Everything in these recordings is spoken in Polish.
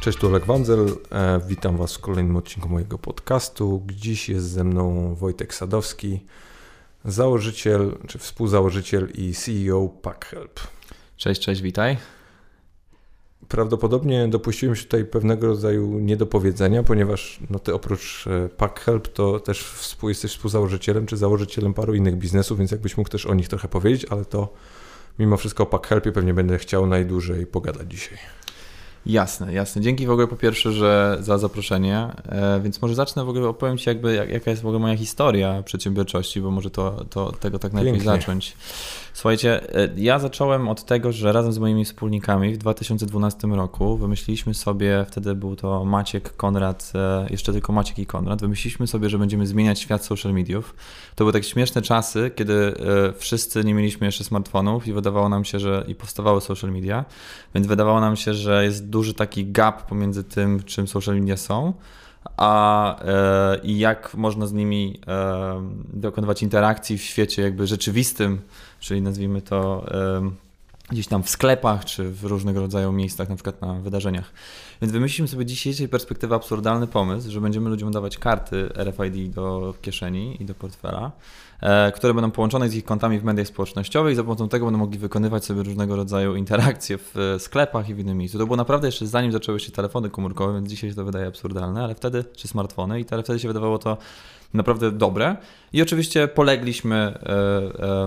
Cześć, tu Olek Wandel, witam Was w kolejnym odcinku mojego podcastu. Dziś jest ze mną Wojtek Sadowski, założyciel, czy współzałożyciel i CEO Packhelp. Cześć, cześć, witaj. Prawdopodobnie dopuściłem się tutaj pewnego rodzaju niedopowiedzenia, ponieważ ty oprócz Packhelp to też jesteś współzałożycielem, czy założycielem paru innych biznesów, więc jakbyś mógł też o nich trochę powiedzieć, ale to mimo wszystko o Packhelpie pewnie będę chciał najdłużej pogadać dzisiaj. Jasne, jasne. Dzięki w ogóle po pierwsze, że za zaproszenie, więc może zacznę w ogóle, opowiem Ci jaka jest w ogóle moja historia przedsiębiorczości, bo może to tego tak najlepiej zacząć. Słuchajcie, ja zacząłem od tego, że razem z moimi wspólnikami w 2012 roku wymyśliliśmy sobie, wtedy był to Maciek, Konrad, jeszcze tylko Maciek i Konrad, wymyśliliśmy sobie, że będziemy zmieniać świat social mediów. To były tak śmieszne czasy, kiedy wszyscy nie mieliśmy jeszcze smartfonów i wydawało nam się, że i powstawały social media, więc wydawało nam się, że jest duży taki gap pomiędzy tym, czym social media są, i jak można z nimi dokonywać interakcji w świecie jakby rzeczywistym, czyli nazwijmy to gdzieś tam w sklepach czy w różnego rodzaju miejscach, na przykład na wydarzeniach. Więc wymyśliliśmy sobie dzisiejszej perspektywy absurdalny pomysł, że będziemy ludziom dawać karty RFID do kieszeni i do portfela, które będą połączone z ich kontami w mediach społecznościowych i za pomocą tego będą mogli wykonywać sobie różnego rodzaju interakcje w sklepach i w innym miejscu. To było naprawdę jeszcze zanim zaczęły się telefony komórkowe, więc dzisiaj się to wydaje absurdalne, ale wtedy, czy smartfony, i wtedy się wydawało to naprawdę dobre. I oczywiście polegliśmy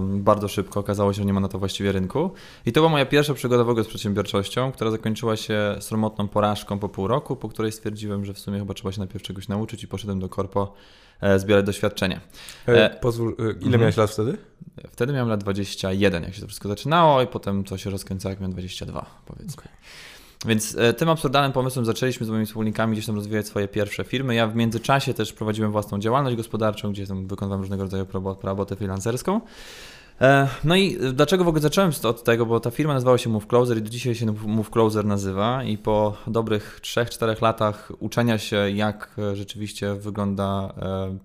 bardzo szybko, okazało się, że nie ma na to właściwie rynku. I to była moja pierwsza przygoda w ogóle z przedsiębiorczością, która zakończyła się sromotną porażką po pół roku, po której stwierdziłem, że w sumie chyba trzeba się najpierw czegoś nauczyć i poszedłem do korpo zbierać doświadczenia. Pozwól, ile miałeś lat wtedy? Wtedy miałem lat 21, jak się to wszystko zaczynało i potem to się rozkręcało, jak miałem 22, powiedzmy. Okay. Więc tym absurdalnym pomysłem zaczęliśmy z moimi wspólnikami gdzieś tam rozwijać swoje pierwsze firmy. Ja w międzyczasie też prowadziłem własną działalność gospodarczą, gdzie tam wykonywałem różnego rodzaju robotę freelancerską. No i dlaczego w ogóle zacząłem od tego, bo ta firma nazywała się Move Closer i do dzisiaj się Move Closer nazywa i po dobrych 3-4 latach uczenia się, jak rzeczywiście wygląda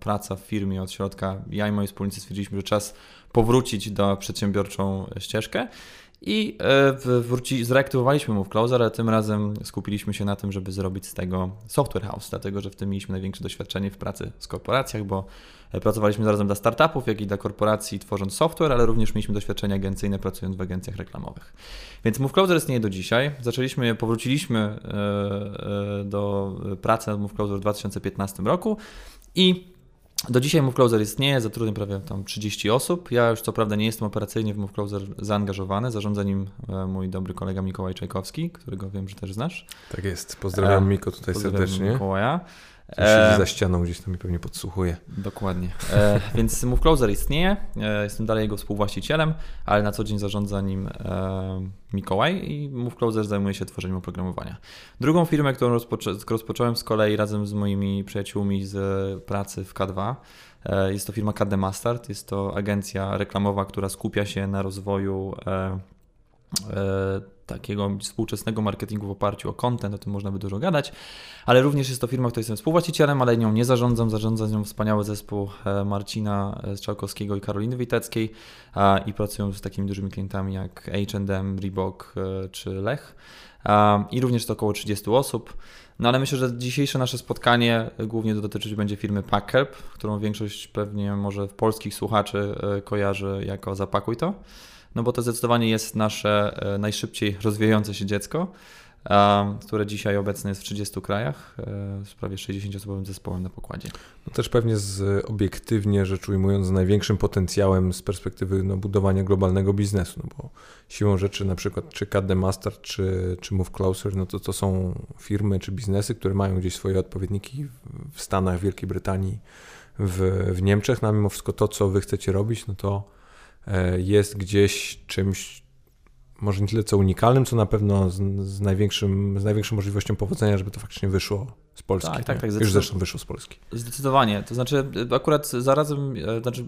praca w firmie od środka, ja i moi wspólnicy stwierdziliśmy, że czas powrócić do przedsiębiorczą ścieżkę. I zreaktywowaliśmy Move Closer, ale tym razem skupiliśmy się na tym, żeby zrobić z tego software house, dlatego że w tym mieliśmy największe doświadczenie w pracy z korporacjach, bo pracowaliśmy zarazem dla startupów, jak i dla korporacji tworząc software, ale również mieliśmy doświadczenie agencyjne pracując w agencjach reklamowych. Więc Move Closer istnieje do dzisiaj. Powróciliśmy do pracy nad Move Closer w 2015 roku i do dzisiaj Move Closer istnieje, zatrudniam prawie tam 30 osób. Ja już co prawda nie jestem operacyjnie w Move Closer zaangażowany, zarządza nim mój dobry kolega Mikołaj Czajkowski, którego wiem, że też znasz. Tak jest, pozdrawiam Miko tutaj serdecznie. Mikołaja. Siedzi za ścianą gdzieś tam i pewnie podsłuchuje. Dokładnie. Więc Move Closer istnieje, jestem dalej jego współwłaścicielem, ale na co dzień zarządza nim Mikołaj i Move Closer zajmuje się tworzeniem oprogramowania. Drugą firmę, którą rozpocząłem z kolei razem z moimi przyjaciółmi z pracy w K2, jest to firma Cut The Mustard, jest to agencja reklamowa, która skupia się na rozwoju takiego współczesnego marketingu w oparciu o content, o tym można by dużo gadać, ale również jest to firma, której jestem współwłaścicielem, ale nią nie zarządzam, zarządza nią wspaniały zespół Marcina Strzałkowskiego i Karoliny Witeckiej i pracują z takimi dużymi klientami jak H&M, Reebok czy Lech i również to około 30 osób. No ale myślę, że dzisiejsze nasze spotkanie głównie dotyczyć będzie firmy Packhelp, którą większość pewnie może polskich słuchaczy kojarzy jako Zapakuj to. No bo to zdecydowanie jest nasze najszybciej rozwijające się dziecko, które dzisiaj obecne jest w 30 krajach, z prawie 60-osobowym zespołem na pokładzie. No też pewnie obiektywnie rzecz ujmując, z największym potencjałem z perspektywy budowania globalnego biznesu, bo siłą rzeczy na przykład czy Cut The Mustard, czy Move Closer, to są firmy czy biznesy, które mają gdzieś swoje odpowiedniki w Stanach, w Wielkiej Brytanii, w Niemczech. No, mimo wszystko to, co wy chcecie robić, to jest gdzieś czymś może nie tyle co unikalnym, co na pewno z największą możliwością powodzenia, żeby to faktycznie wyszło z Polski. Tak. Już zresztą wyszło z Polski. Zdecydowanie. To znaczy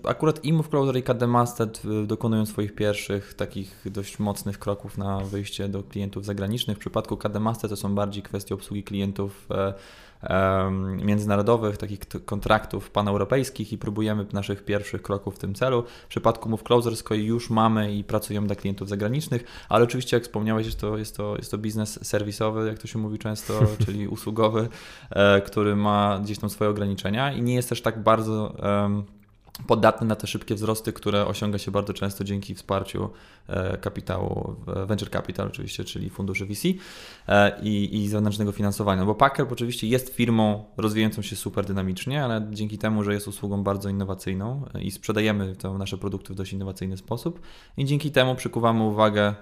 akurat i Move Closer i Cut The Mustard dokonują swoich pierwszych takich dość mocnych kroków na wyjście do klientów zagranicznych. W przypadku Cut The Mustard to są bardziej kwestie obsługi klientów międzynarodowych, takich kontraktów paneuropejskich i próbujemy naszych pierwszych kroków w tym celu. W przypadku Move Closer z kolei już mamy i pracujemy dla klientów zagranicznych, ale oczywiście jak wspomniałeś, jest to biznes serwisowy, jak to się mówi często, czyli usługowy, który ma gdzieś tam swoje ograniczenia i nie jest też tak bardzo podatny na te szybkie wzrosty, które osiąga się bardzo często dzięki wsparciu kapitału, venture capital oczywiście, czyli funduszy VC i zewnętrznego finansowania. Bo Packhelp oczywiście jest firmą rozwijającą się super dynamicznie, ale dzięki temu, że jest usługą bardzo innowacyjną i sprzedajemy nasze produkty w dość innowacyjny sposób i dzięki temu przykuwamy uwagę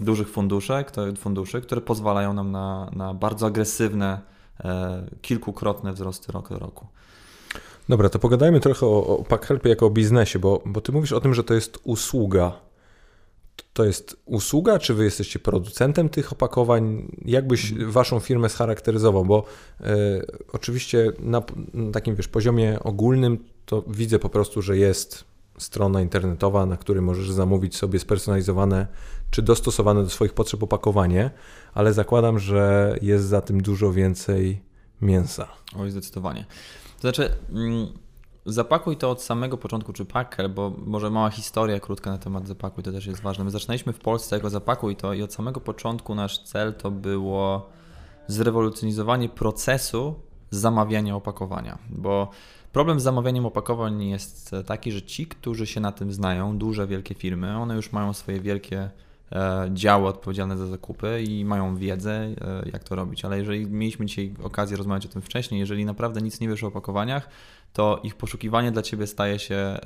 dużych funduszy, które pozwalają nam na bardzo agresywne, kilkukrotne wzrosty rok do roku. Dobra, to pogadajmy trochę o Packhelpie jako o biznesie, bo ty mówisz o tym, że to jest usługa. To jest usługa, czy wy jesteście producentem tych opakowań? Jak byś waszą firmę scharakteryzował? Bo oczywiście na takim poziomie ogólnym to widzę po prostu, że jest strona internetowa, na której możesz zamówić sobie spersonalizowane czy dostosowane do swoich potrzeb opakowanie, ale zakładam, że jest za tym dużo więcej mięsa. Oj, zdecydowanie. To znaczy, Zapakuj to od samego początku, czy Packhelp, bo może mała historia krótka na temat Zapakuj to też jest ważne. My zaczynaliśmy w Polsce jako Zapakuj to i od samego początku nasz cel to było zrewolucjonizowanie procesu zamawiania opakowania, bo problem z zamawianiem opakowań jest taki, że ci, którzy się na tym znają, duże, wielkie firmy, one już mają swoje wielkie działy odpowiedzialne za zakupy i mają wiedzę, jak to robić, ale jeżeli mieliśmy dzisiaj okazję rozmawiać o tym wcześniej, jeżeli naprawdę nic nie wiesz o opakowaniach, to ich poszukiwanie dla ciebie staje się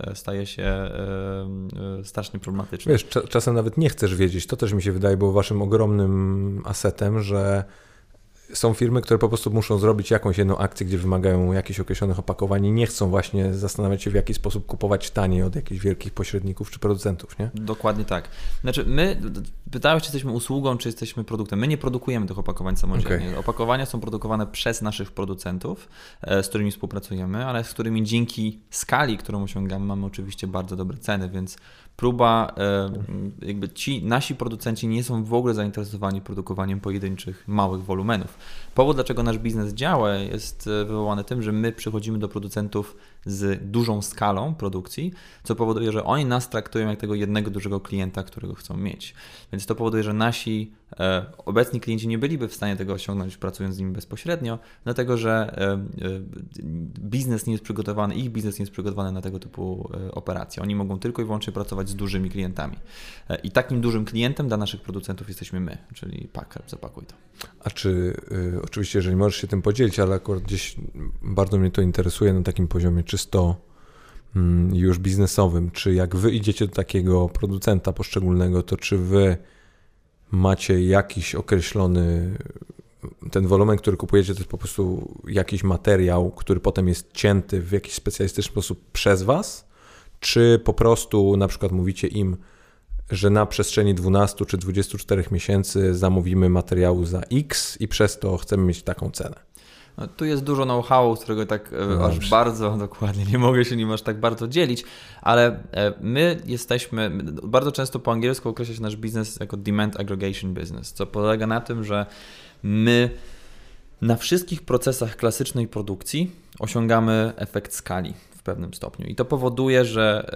strasznie problematyczne. Wiesz, czasem nawet nie chcesz wiedzieć, to też mi się wydaje, bo waszym ogromnym asetem, że są firmy, które po prostu muszą zrobić jakąś jedną akcję, gdzie wymagają jakichś określonych opakowań i nie chcą właśnie zastanawiać się, w jaki sposób kupować taniej od jakichś wielkich pośredników czy producentów, nie? Dokładnie tak. Znaczy my, pytałeś, czy jesteśmy usługą, czy jesteśmy produktem. My nie produkujemy tych opakowań samodzielnie. Okay. Opakowania są produkowane przez naszych producentów, z którymi współpracujemy, ale z którymi dzięki skali, którą osiągamy, mamy oczywiście bardzo dobre ceny, więc próba, jakby nasi producenci nie są w ogóle zainteresowani produkowaniem pojedynczych, małych wolumenów. Powód, dlaczego nasz biznes działa, jest wywołany tym, że my przychodzimy do producentów z dużą skalą produkcji, co powoduje, że oni nas traktują jak tego jednego dużego klienta, którego chcą mieć. Więc to powoduje, że nasi obecni klienci nie byliby w stanie tego osiągnąć, pracując z nimi bezpośrednio, dlatego że ich biznes nie jest przygotowany na tego typu operacje. Oni mogą tylko i wyłącznie pracować z dużymi klientami. I takim dużym klientem dla naszych producentów jesteśmy my, czyli Packhelp, Zapakuj to. A czy oczywiście, jeżeli możesz się tym podzielić, ale akurat gdzieś bardzo mnie to interesuje na takim poziomie czysto już biznesowym, czy jak wy idziecie do takiego producenta poszczególnego, to czy wy macie jakiś określony, ten wolumen, który kupujecie, to jest po prostu jakiś materiał, który potem jest cięty w jakiś specjalistyczny sposób przez was, czy po prostu na przykład mówicie im, że na przestrzeni 12 czy 24 miesięcy zamówimy materiału za X i przez to chcemy mieć taką cenę? No, tu jest dużo know-how, z którego tak aż bardzo dokładnie nie mogę się nim aż tak bardzo dzielić, ale my jesteśmy, bardzo często po angielsku określa się nasz biznes jako demand aggregation business, co polega na tym, że my na wszystkich procesach klasycznej produkcji osiągamy efekt skali w pewnym stopniu i to powoduje, że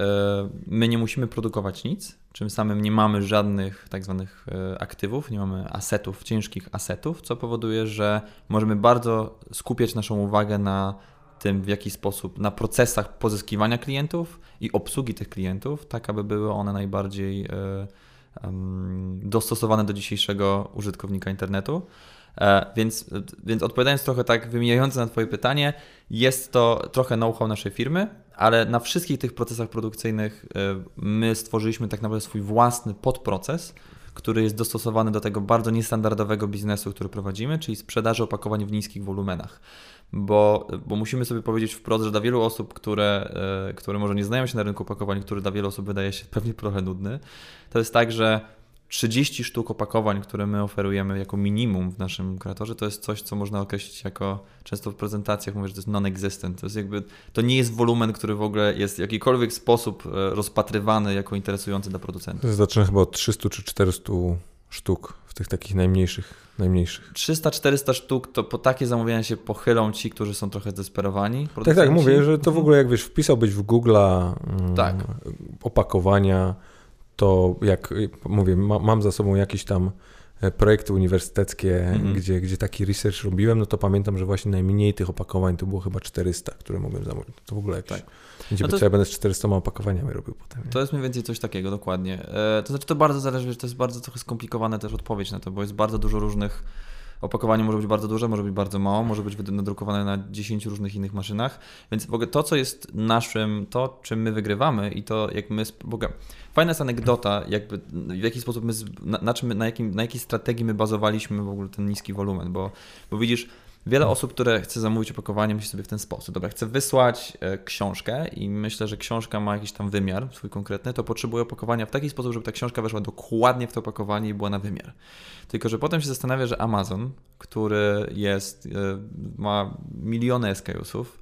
my nie musimy produkować nic, czym samym nie mamy żadnych tak zwanych aktywów, nie mamy asetów, ciężkich asetów, co powoduje, że możemy bardzo skupiać naszą uwagę na tym, w jaki sposób, na procesach pozyskiwania klientów i obsługi tych klientów, tak aby były one najbardziej dostosowane do dzisiejszego użytkownika internetu. Więc odpowiadając trochę tak wymijająco na twoje pytanie, jest to trochę know-how naszej firmy, ale na wszystkich tych procesach produkcyjnych my stworzyliśmy tak naprawdę swój własny podproces, który jest dostosowany do tego bardzo niestandardowego biznesu, który prowadzimy, czyli sprzedaży opakowań w niskich wolumenach. Bo musimy sobie powiedzieć wprost, że dla wielu osób, które może nie znają się na rynku opakowań, który dla wielu osób wydaje się pewnie trochę nudny, to jest tak, że 30 sztuk opakowań, które my oferujemy jako minimum w naszym kreatorze, to jest coś, co można określić jako, często w prezentacjach mówię, że to jest non-existent. To jest jakby, to nie jest wolumen, który w ogóle jest w jakikolwiek sposób rozpatrywany jako interesujący dla producentów. Zaczyna chyba od 300 czy 400 sztuk. tych takich najmniejszych. 300-400 sztuk, to po takie zamówienia się pochylą ci, którzy są trochę zdesperowani. Tak, mówię, że to w ogóle jak wiesz, wpisałbyś w Google'a opakowania, to jak mówię, mam za sobą jakieś tam projekty uniwersyteckie, gdzie taki research robiłem, no to pamiętam, że właśnie najmniej tych opakowań to było chyba 400, które mogłem zamówić. To w ogóle jakieś... Gdzie ja będę z 400 opakowaniami robił potem. Nie? To jest mniej więcej coś takiego, dokładnie. To znaczy to bardzo zależy, to jest bardzo trochę skomplikowana też odpowiedź na to, bo jest bardzo dużo różnych opakowań, może być bardzo duże, może być bardzo mało, może być nadrukowane na 10 różnych innych maszynach, więc w ogóle to, co jest naszym, to czym my wygrywamy i to jak my... Fajna jest anegdota, jakby w jaki sposób my, na jakiej strategii my bazowaliśmy w ogóle ten niski wolumen, bo widzisz, wiele osób, które chce zamówić opakowanie, myśli sobie w ten sposób. Dobra, chcę wysłać książkę i myślę, że książka ma jakiś tam wymiar swój konkretny, to potrzebuje opakowania w taki sposób, żeby ta książka weszła dokładnie w to opakowanie i była na wymiar. Tylko że potem się zastanawia, że Amazon, który ma miliony SKUs-ów,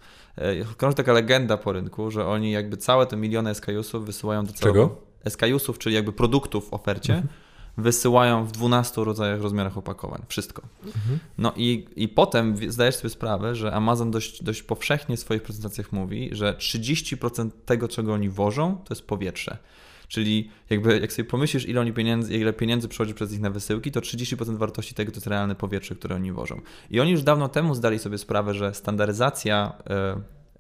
krąży taka legenda po rynku, że oni jakby całe te miliony SKUs-ów wysyłają do całego... SKUs-ów, czyli jakby produktów w ofercie, wysyłają w 12 rodzajach, rozmiarach opakowań. Wszystko. No i potem zdajesz sobie sprawę, że Amazon dość powszechnie w swoich prezentacjach mówi, że 30% tego, czego oni wożą, to jest powietrze. Czyli jakby jak sobie pomyślisz, ile pieniędzy przychodzi przez ich na wysyłki, to 30% wartości tego to jest realne powietrze, które oni wożą. I oni już dawno temu zdali sobie sprawę, że standaryzacja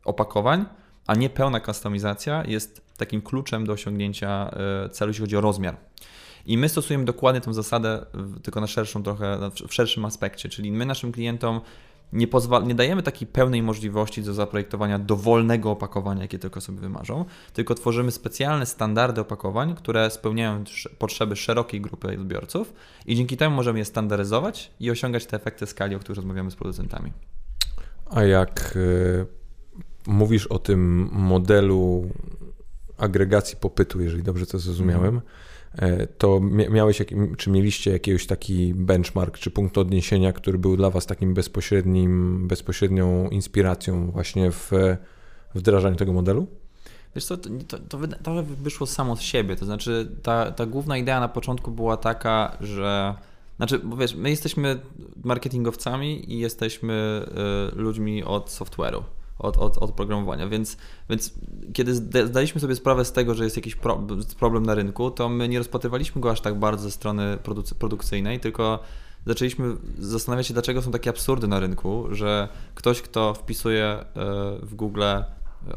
opakowań, a nie pełna kustomizacja jest takim kluczem do osiągnięcia celu, jeśli chodzi o rozmiar. I my stosujemy dokładnie tą zasadę, tylko w szerszym aspekcie, czyli my naszym klientom nie dajemy takiej pełnej możliwości do zaprojektowania dowolnego opakowania, jakie tylko sobie wymarzą, tylko tworzymy specjalne standardy opakowań, które spełniają potrzeby szerokiej grupy odbiorców i dzięki temu możemy je standaryzować i osiągać te efekty skali, o których rozmawiamy z producentami. A jak mówisz o tym modelu agregacji popytu, jeżeli dobrze to zrozumiałem, to mieliście jakiegoś taki benchmark czy punkt odniesienia, który był dla was takim bezpośrednią inspiracją właśnie w wdrażaniu tego modelu? Wiesz co, to wyszło samo z siebie, to znaczy ta główna idea na początku była taka, że bo wiesz, my jesteśmy marketingowcami i jesteśmy ludźmi od software'u. Od programowania, więc kiedy zdaliśmy sobie sprawę z tego, że jest jakiś problem na rynku, to my nie rozpatrywaliśmy go aż tak bardzo ze strony produkcyjnej, tylko zaczęliśmy zastanawiać się, dlaczego są takie absurdy na rynku, że ktoś, kto wpisuje w Google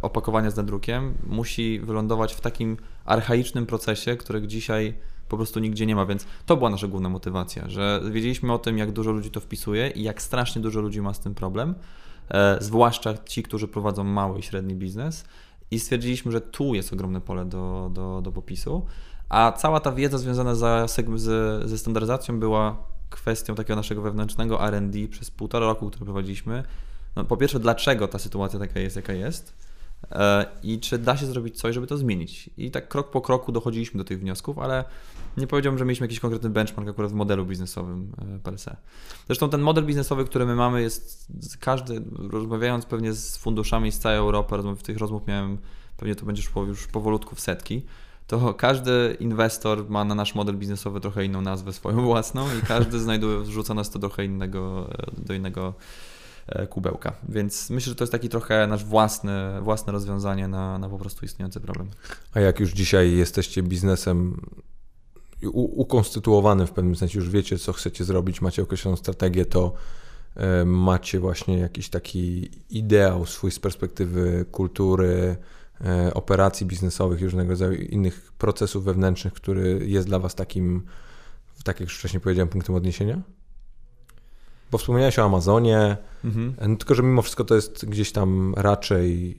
opakowania z nadrukiem, musi wylądować w takim archaicznym procesie, którego dzisiaj po prostu nigdzie nie ma, więc to była nasza główna motywacja, że wiedzieliśmy o tym, jak dużo ludzi to wpisuje i jak strasznie dużo ludzi ma z tym problem, zwłaszcza ci, którzy prowadzą mały i średni biznes i stwierdziliśmy, że tu jest ogromne pole do popisu, a cała ta wiedza związana ze standaryzacją była kwestią takiego naszego wewnętrznego R&D przez 1,5 roku, który prowadziliśmy. No, po pierwsze, dlaczego ta sytuacja taka jest, jaka jest i czy da się zrobić coś, żeby to zmienić. I tak krok po kroku dochodziliśmy do tych wniosków, ale nie powiedziałbym, że mieliśmy jakiś konkretny benchmark akurat w modelu biznesowym per se. Zresztą ten model biznesowy, który my mamy jest każdy, rozmawiając pewnie z funduszami z całej Europy, w tych rozmów miałem, pewnie to będzie już powolutku w setki, to każdy inwestor ma na nasz model biznesowy trochę inną nazwę swoją własną i każdy wrzuca nas to trochę do innego kubełka. Więc myślę, że to jest taki trochę nasz własne rozwiązanie na po prostu istniejący problem. A jak już dzisiaj jesteście biznesem ukonstytuowanym w pewnym sensie, już wiecie, co chcecie zrobić, macie określoną strategię, to macie właśnie jakiś taki ideał swój z perspektywy kultury, operacji biznesowych, różnego rodzaju innych procesów wewnętrznych, który jest dla was takim, tak jak już wcześniej powiedziałem, punktem odniesienia? Bo wspomniałeś o Amazonie, no tylko że mimo wszystko to jest gdzieś tam raczej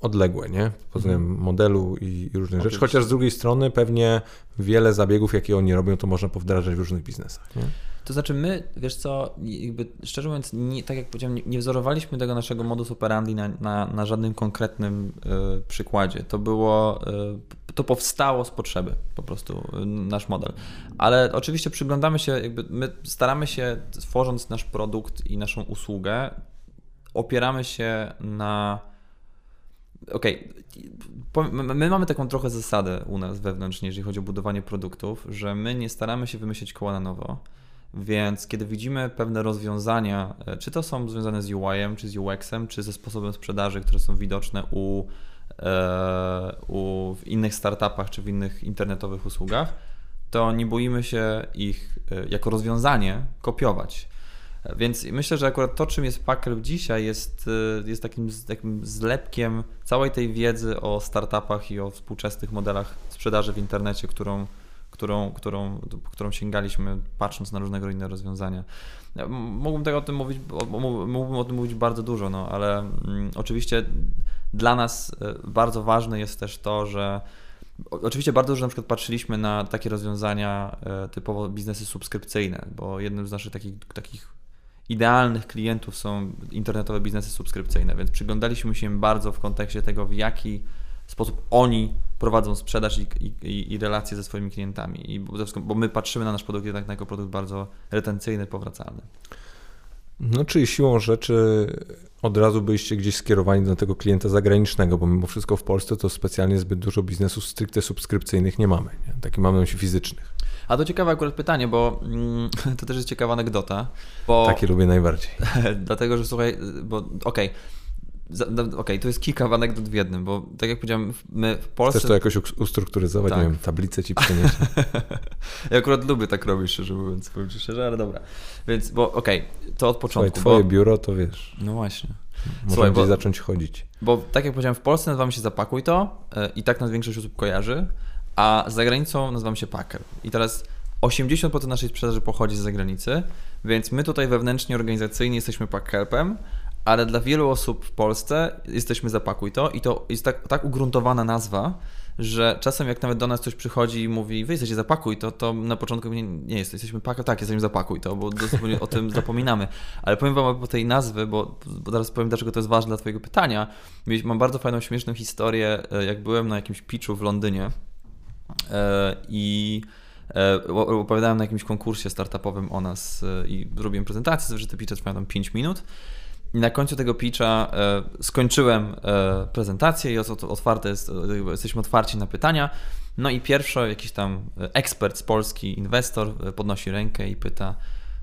odległe, nie? Pod względem modelu i różnych rzeczy. Chociaż z drugiej strony pewnie wiele zabiegów, jakie oni robią, to można powdrażać w różnych biznesach, nie? To znaczy my, wiesz co, jakby szczerze mówiąc, tak jak powiedziałem, nie wzorowaliśmy tego naszego modus operandi na żadnym konkretnym przykładzie. To powstało z potrzeby po prostu nasz model. Ale oczywiście przyglądamy się, jakby my staramy się, tworząc nasz produkt i naszą usługę, opieramy się na My mamy taką trochę zasadę u nas wewnętrznie, jeżeli chodzi o budowanie produktów, że my nie staramy się wymyślić koła na nowo, więc kiedy widzimy pewne rozwiązania, czy to są związane z UI-em, czy z UX-em, czy ze sposobem sprzedaży, które są widoczne w innych startupach, czy w innych internetowych usługach, to nie boimy się ich jako rozwiązanie kopiować. Więc myślę, że akurat to, czym jest Packhelp dzisiaj, jest takim zlepkiem całej tej wiedzy o startupach i o współczesnych modelach sprzedaży w internecie, którą sięgaliśmy, patrząc na różnego inne rozwiązania. Mógłbym o tym mówić bardzo dużo, no, ale oczywiście dla nas bardzo ważne jest też to, że oczywiście bardzo dużo na przykład patrzyliśmy na takie rozwiązania typowo biznesy subskrypcyjne, bo jednym z naszych takich idealnych klientów są internetowe biznesy subskrypcyjne, więc przyglądaliśmy się im bardzo w kontekście tego, w jaki sposób oni prowadzą sprzedaż i relacje ze swoimi klientami, bo my patrzymy na nasz produkt jednak jako produkt bardzo retencyjny, powracalny. No, czyli siłą rzeczy od razu byliście gdzieś skierowani do tego klienta zagranicznego, bo mimo wszystko w Polsce to specjalnie zbyt dużo biznesów stricte subskrypcyjnych nie mamy, nie? Takich mamy na myśli fizycznych. A to ciekawe akurat pytanie, bo to też jest ciekawa anegdota. Takie lubię najbardziej. Dlatego, że słuchaj, bo okej, to jest kilka anegdot w jednym, bo tak jak powiedziałem, my w Polsce... Chcesz to jakoś ustrukturyzować, tak. Nie wiem, tablicę ci przynieść. Ja akurat lubię tak robić, szczerze mówiąc, powiem ci szczerze, ale dobra. Więc, bo to od początku. Słuchaj, twoje biuro to wiesz. No właśnie. Można gdzieś zacząć chodzić. Bo tak jak powiedziałem, w Polsce nazywamy się Zapakuj to i tak nas większość osób kojarzy, a za granicą nazywamy się Packhelp. I teraz 80% naszej sprzedaży pochodzi z zagranicy, więc my tutaj wewnętrznie, organizacyjnie jesteśmy Packhelpem, ale dla wielu osób w Polsce jesteśmy Zapakuj to i to jest tak ugruntowana nazwa, że czasem jak nawet do nas ktoś przychodzi i mówi, wy jesteście Zapakuj to, to na początku nie jesteśmy Packhelp, tak, jesteśmy Zapakuj to, bo o tym zapominamy. Ale powiem wam po tej nazwy, bo zaraz powiem, dlaczego to jest ważne dla twojego pytania. Mam bardzo fajną, śmieszną historię, jak byłem na jakimś pitchu w Londynie i opowiadałem na jakimś konkursie startupowym o nas i robiłem prezentację, zawsze te pitche trwają tam 5 minut. I na końcu tego pitcha skończyłem prezentację i jesteśmy otwarci na pytania. No i pierwszy jakiś tam ekspert z Polski, inwestor, podnosi rękę i pyta: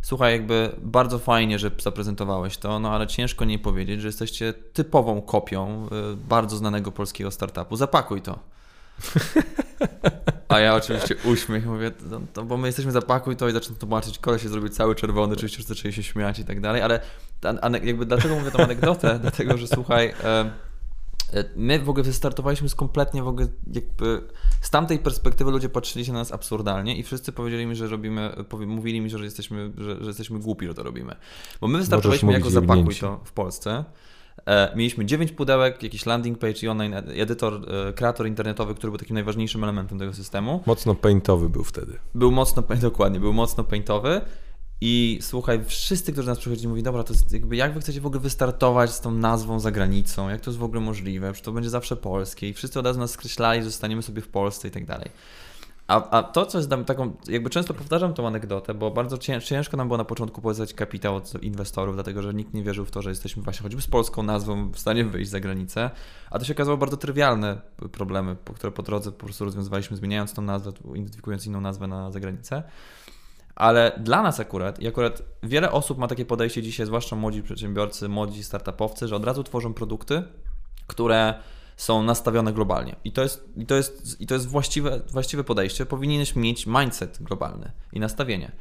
słuchaj, jakby bardzo fajnie, że zaprezentowałeś to, no ale ciężko nie powiedzieć, że jesteście typową kopią bardzo znanego polskiego startupu. Zapakuj to. A ja oczywiście uśmiech, mówię, bo my jesteśmy Zapakuj to i zaczynam tłumaczyć, koleś się zrobił cały czerwony, oczywiście zaczęli się śmiać i tak dalej, ale jakby dlaczego mówię tą anegdotę? Dlatego, że słuchaj, my w ogóle wystartowaliśmy z kompletnie w ogóle jakby z tamtej perspektywy ludzie patrzyli się na nas absurdalnie i wszyscy powiedzieli mi, że mówili mi, że jesteśmy głupi, że to robimy. Bo my wystartowaliśmy jako Zapakuj to w Polsce. Mieliśmy 9 pudełek, jakiś landing page i online edytor, kreator internetowy, który był takim najważniejszym elementem tego systemu. Mocno paintowy był wtedy. Był mocno paintowy i słuchaj, wszyscy, którzy do nas przychodzili, mówili, dobra, to jest jakby, jak wy chcecie w ogóle wystartować z tą nazwą za granicą, jak to jest w ogóle możliwe, czy to będzie zawsze polskie i wszyscy od razu nas skreślali, że zostaniemy sobie w Polsce i tak dalej. A to, co jest taką, jakby często powtarzam tą anegdotę, bo bardzo ciężko nam było na początku pozyskać kapitał od inwestorów, dlatego że nikt nie wierzył w to, że jesteśmy właśnie choćby z polską nazwą w stanie wyjść za granicę, a to się okazało bardzo trywialne problemy, które po drodze po prostu rozwiązywaliśmy, zmieniając tą nazwę, identyfikując inną nazwę na zagranicę. Ale dla nas akurat wiele osób ma takie podejście dzisiaj, zwłaszcza młodzi przedsiębiorcy, młodzi startupowcy, że od razu tworzą produkty, które są nastawione globalnie. I to jest właściwe podejście. Powinieneś mieć mindset globalny i nastawienie.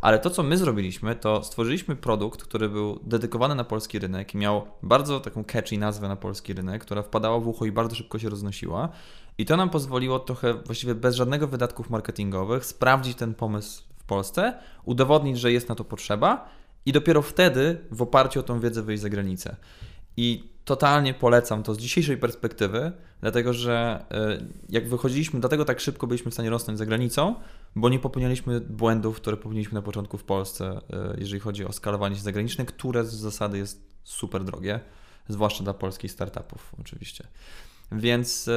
Ale to, co my zrobiliśmy, to stworzyliśmy produkt, który był dedykowany na polski rynek i miał bardzo taką catchy nazwę na polski rynek, która wpadała w ucho i bardzo szybko się roznosiła. I to nam pozwoliło trochę, właściwie bez żadnego wydatków marketingowych, sprawdzić ten pomysł w Polsce, udowodnić, że jest na to potrzeba i dopiero wtedy w oparciu o tą wiedzę wyjść za granicę. I totalnie polecam to z dzisiejszej perspektywy, dlatego że jak wychodziliśmy, dlatego tak szybko byliśmy w stanie rosnąć za granicą, bo nie popełnialiśmy błędów, które popełniliśmy na początku w Polsce, jeżeli chodzi o skalowanie się zagraniczne, które z zasady jest super drogie, zwłaszcza dla polskich startupów oczywiście. Więc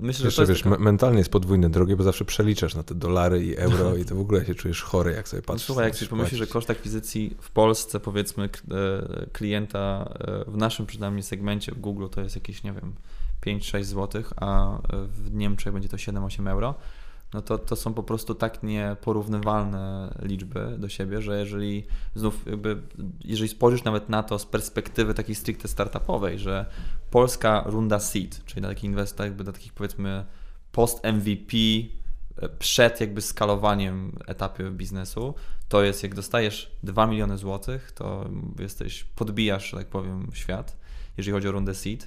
myślę, że to jest... Wiesz, mentalnie jest podwójne drogie, bo zawsze przeliczasz na te dolary i euro i to w ogóle się czujesz chory, jak sobie patrzysz. No słuchaj, jak sobie pomyślisz, że koszt akwizycji w Polsce, powiedzmy, klienta w naszym przynajmniej segmencie w Google to jest jakieś, nie wiem, 5-6 zł, a w Niemczech będzie to 7-8 euro, no to są po prostu tak nieporównywalne liczby do siebie, że jeżeli znów jakby, jeżeli spojrzysz nawet na to z perspektywy takiej stricte startupowej, że polska runda seed, czyli na takich inwestach, jakby na takich powiedzmy post-MVP, przed jakby skalowaniem etapie biznesu, to jest jak dostajesz 2 miliony złotych, to jesteś, podbijasz, że tak powiem, świat, jeżeli chodzi o rundę seed.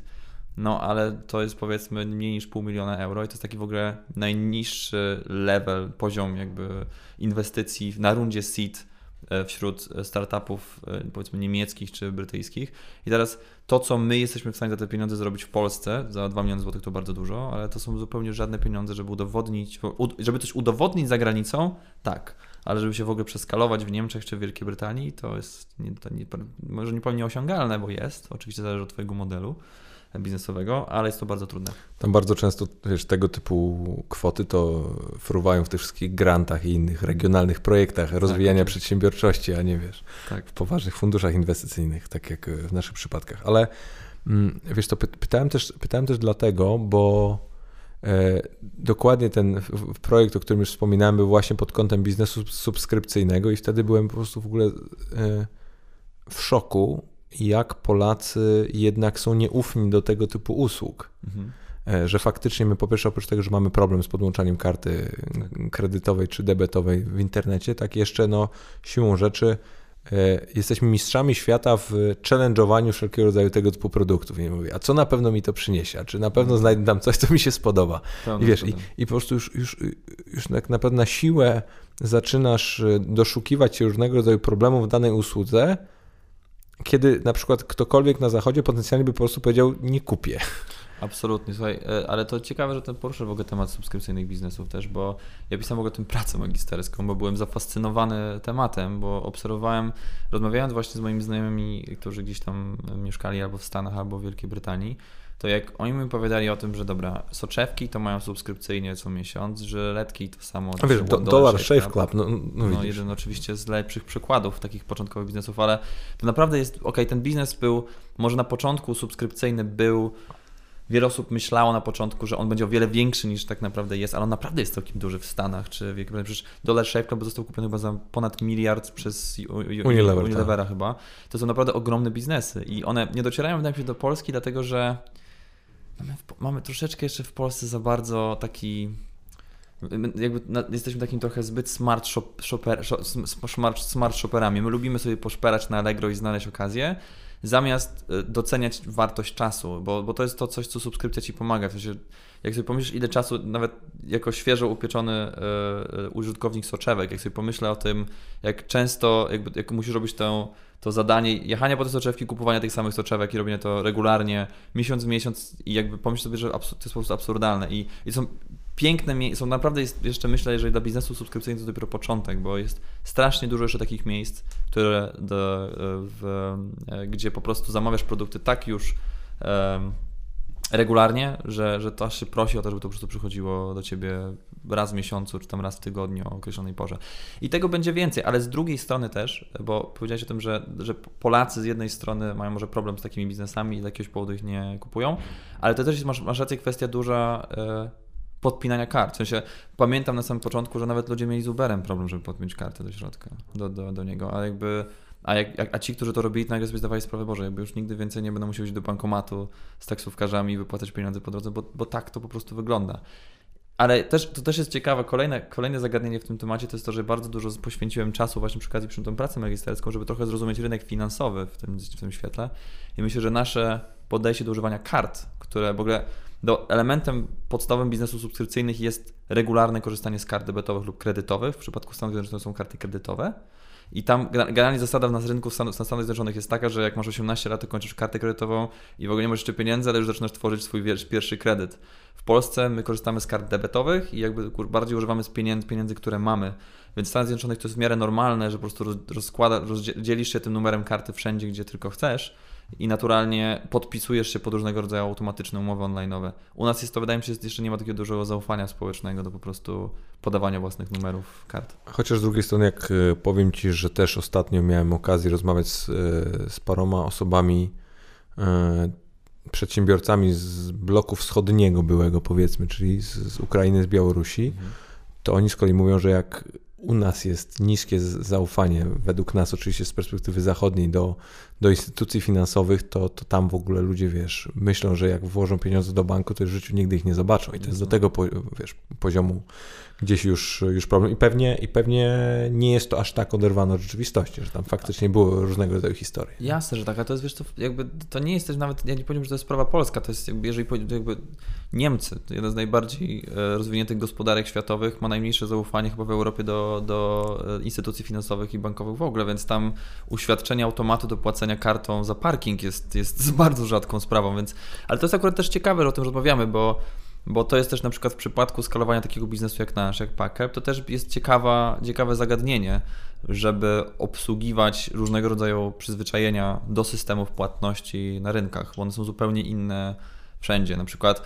No ale to jest powiedzmy mniej niż 500 000 euro i to jest taki w ogóle najniższy level, poziom jakby inwestycji na rundzie seed wśród startupów powiedzmy niemieckich czy brytyjskich. I teraz to, co my jesteśmy w stanie za te pieniądze zrobić w Polsce, za 2 miliony złotych to bardzo dużo, ale to są zupełnie żadne pieniądze, żeby udowodnić, żeby coś udowodnić za granicą, tak, ale żeby się w ogóle przeskalować w Niemczech czy w Wielkiej Brytanii, to jest może nie powiem nieosiągalne, bo jest, oczywiście zależy od twojego modelu biznesowego, ale jest to bardzo trudne. Tam bardzo często, wiesz, tego typu kwoty to fruwają w tych wszystkich grantach i innych regionalnych projektach rozwijania przedsiębiorczości, a nie wiesz, w poważnych funduszach inwestycyjnych, tak jak w naszych przypadkach. Ale wiesz, to pytałem też dlatego, bo dokładnie ten projekt, o którym już wspominałem, był właśnie pod kątem biznesu subskrypcyjnego i wtedy byłem po prostu w ogóle w szoku, jak Polacy jednak są nieufni do tego typu usług. Mhm. Że faktycznie my po pierwsze oprócz tego, że mamy problem z podłączaniem karty kredytowej czy debetowej w internecie, tak jeszcze siłą rzeczy jesteśmy mistrzami świata w challenge'owaniu wszelkiego rodzaju tego typu produktów. I mówię, a co na pewno mi to przyniesie? A czy na pewno znajdę tam coś, co mi się spodoba? I wiesz, i po prostu już tak naprawdę na siłę zaczynasz doszukiwać się różnego rodzaju problemów w danej usłudze, kiedy na przykład ktokolwiek na zachodzie potencjalnie by po prostu powiedział, nie kupię. Absolutnie, słuchaj, ale to ciekawe, że ten poruszył w ogóle temat subskrypcyjnych biznesów też, bo ja pisałem w ogóle tę pracę magisterską, bo byłem zafascynowany tematem, bo obserwowałem, rozmawiając właśnie z moimi znajomymi, którzy gdzieś tam mieszkali albo w Stanach, albo w Wielkiej Brytanii, to jak oni mi opowiadali o tym, że dobra, soczewki to mają subskrypcyjnie co miesiąc, żyletki to samo. A wiesz, Dollar Shave Club. No jeden oczywiście z lepszych przykładów takich początkowych biznesów, ale to naprawdę jest, okej, ten biznes był, może na początku subskrypcyjny był, wiele osób myślało na początku, że on będzie o wiele większy niż tak naprawdę jest, ale on naprawdę jest całkiem duży w Stanach czy w Wielkiej Brytanii. Przecież Dollar Shave Club został kupiony chyba za ponad 1 miliard przez Unilevera chyba. To są naprawdę ogromne biznesy i one nie docierają wydaje mi się do Polski, dlatego że mamy troszeczkę jeszcze w Polsce za bardzo taki, jakby jesteśmy takim trochę zbyt smart shopperami. My lubimy sobie poszperać na Allegro i znaleźć okazję, zamiast doceniać wartość czasu, bo to jest to coś, co subskrypcja ci pomaga. W sensie, jak sobie pomyślisz, ile czasu, nawet jako świeżo upieczony użytkownik soczewek, jak sobie pomyślę o tym, jak często jak musisz robić to zadanie jechania po te soczewki, kupowania tych samych soczewek i robienia to regularnie, miesiąc w miesiąc i jakby pomyśl sobie, że to jest po prostu absurdalne i są piękne miejsca, naprawdę jest jeszcze myślę, jeżeli dla biznesu subskrypcyjnego to dopiero początek, bo jest strasznie dużo jeszcze takich miejsc, które gdzie po prostu zamawiasz produkty tak już regularnie, że to aż się prosi o to, żeby to po prostu przychodziło do ciebie raz w miesiącu, czy tam raz w tygodniu o określonej porze. I tego będzie więcej, ale z drugiej strony też, bo powiedziałeś o tym, że Polacy z jednej strony mają może problem z takimi biznesami i z jakiegoś powodu ich nie kupują, ale to też jest, masz rację, kwestia duża podpinania kart. W sensie pamiętam na samym początku, że nawet ludzie mieli z Uberem problem, żeby podpiąć kartę do środka, do niego, ale jakby... A ci, którzy to robili, nagle sobie zdawali sprawę, Boże, jakby już nigdy więcej nie będą musieli iść do bankomatu z taksówkarzami i wypłacać pieniądze po drodze, bo tak to po prostu wygląda. Ale to też jest ciekawe, kolejne zagadnienie w tym temacie to jest to, że bardzo dużo poświęciłem czasu właśnie przy okazji przy tą pracę magisterską, żeby trochę zrozumieć rynek finansowy w tym świetle. I myślę, że nasze podejście do używania kart, które w ogóle elementem podstawowym biznesu subskrypcyjnych jest regularne korzystanie z kart debetowych lub kredytowych. W przypadku Stanów Zjednoczonych są karty kredytowe. I tam generalnie zasada na rynku w Stanach Zjednoczonych jest taka, że jak masz 18 lat, to kończysz kartę kredytową i w ogóle nie masz jeszcze pieniędzy, ale już zaczynasz tworzyć swój pierwszy kredyt. W Polsce my korzystamy z kart debetowych i jakby bardziej używamy z pieniędzy, które mamy. Więc w Stanach Zjednoczonych to jest w miarę normalne, że po prostu rozdzielisz się tym numerem karty wszędzie, gdzie tylko chcesz i naturalnie podpisujesz się pod różnego rodzaju automatyczne umowy online'owe. U nas jest to, wydaje mi się, że jeszcze nie ma takiego dużego zaufania społecznego do po prostu podawania własnych numerów kart. Chociaż z drugiej strony, jak powiem Ci, że też ostatnio miałem okazję rozmawiać z paroma osobami, przedsiębiorcami z bloku wschodniego byłego, powiedzmy, czyli z Ukrainy, z Białorusi, to oni z kolei mówią, że jak u nas jest niskie zaufanie, według nas oczywiście z perspektywy zachodniej, do instytucji finansowych, to tam w ogóle ludzie, wiesz, myślą, że jak włożą pieniądze do banku, to w życiu nigdy ich nie zobaczą. I to jest do tego, wiesz, poziomu gdzieś już problem. I pewnie nie jest to aż tak oderwane od rzeczywistości, że tam faktycznie były różnego rodzaju historie. Jasne, że tak, ale to jest, wiesz, to jakby to nie jest też nawet, ja nie powiem, że to jest sprawa polska, to jest jakby, jeżeli jakby Niemcy, to jeden z najbardziej rozwiniętych gospodarek światowych, ma najmniejsze zaufanie chyba w Europie do instytucji finansowych i bankowych w ogóle, więc tam uświadczenie automatu do płacenia kartą za parking jest bardzo rzadką sprawą, więc, ale to jest akurat też ciekawe, że o tym rozmawiamy, bo to jest też na przykład w przypadku skalowania takiego biznesu jak nasz, jak Packhelp, to też jest ciekawe zagadnienie, żeby obsługiwać różnego rodzaju przyzwyczajenia do systemów płatności na rynkach, bo one są zupełnie inne wszędzie. Na przykład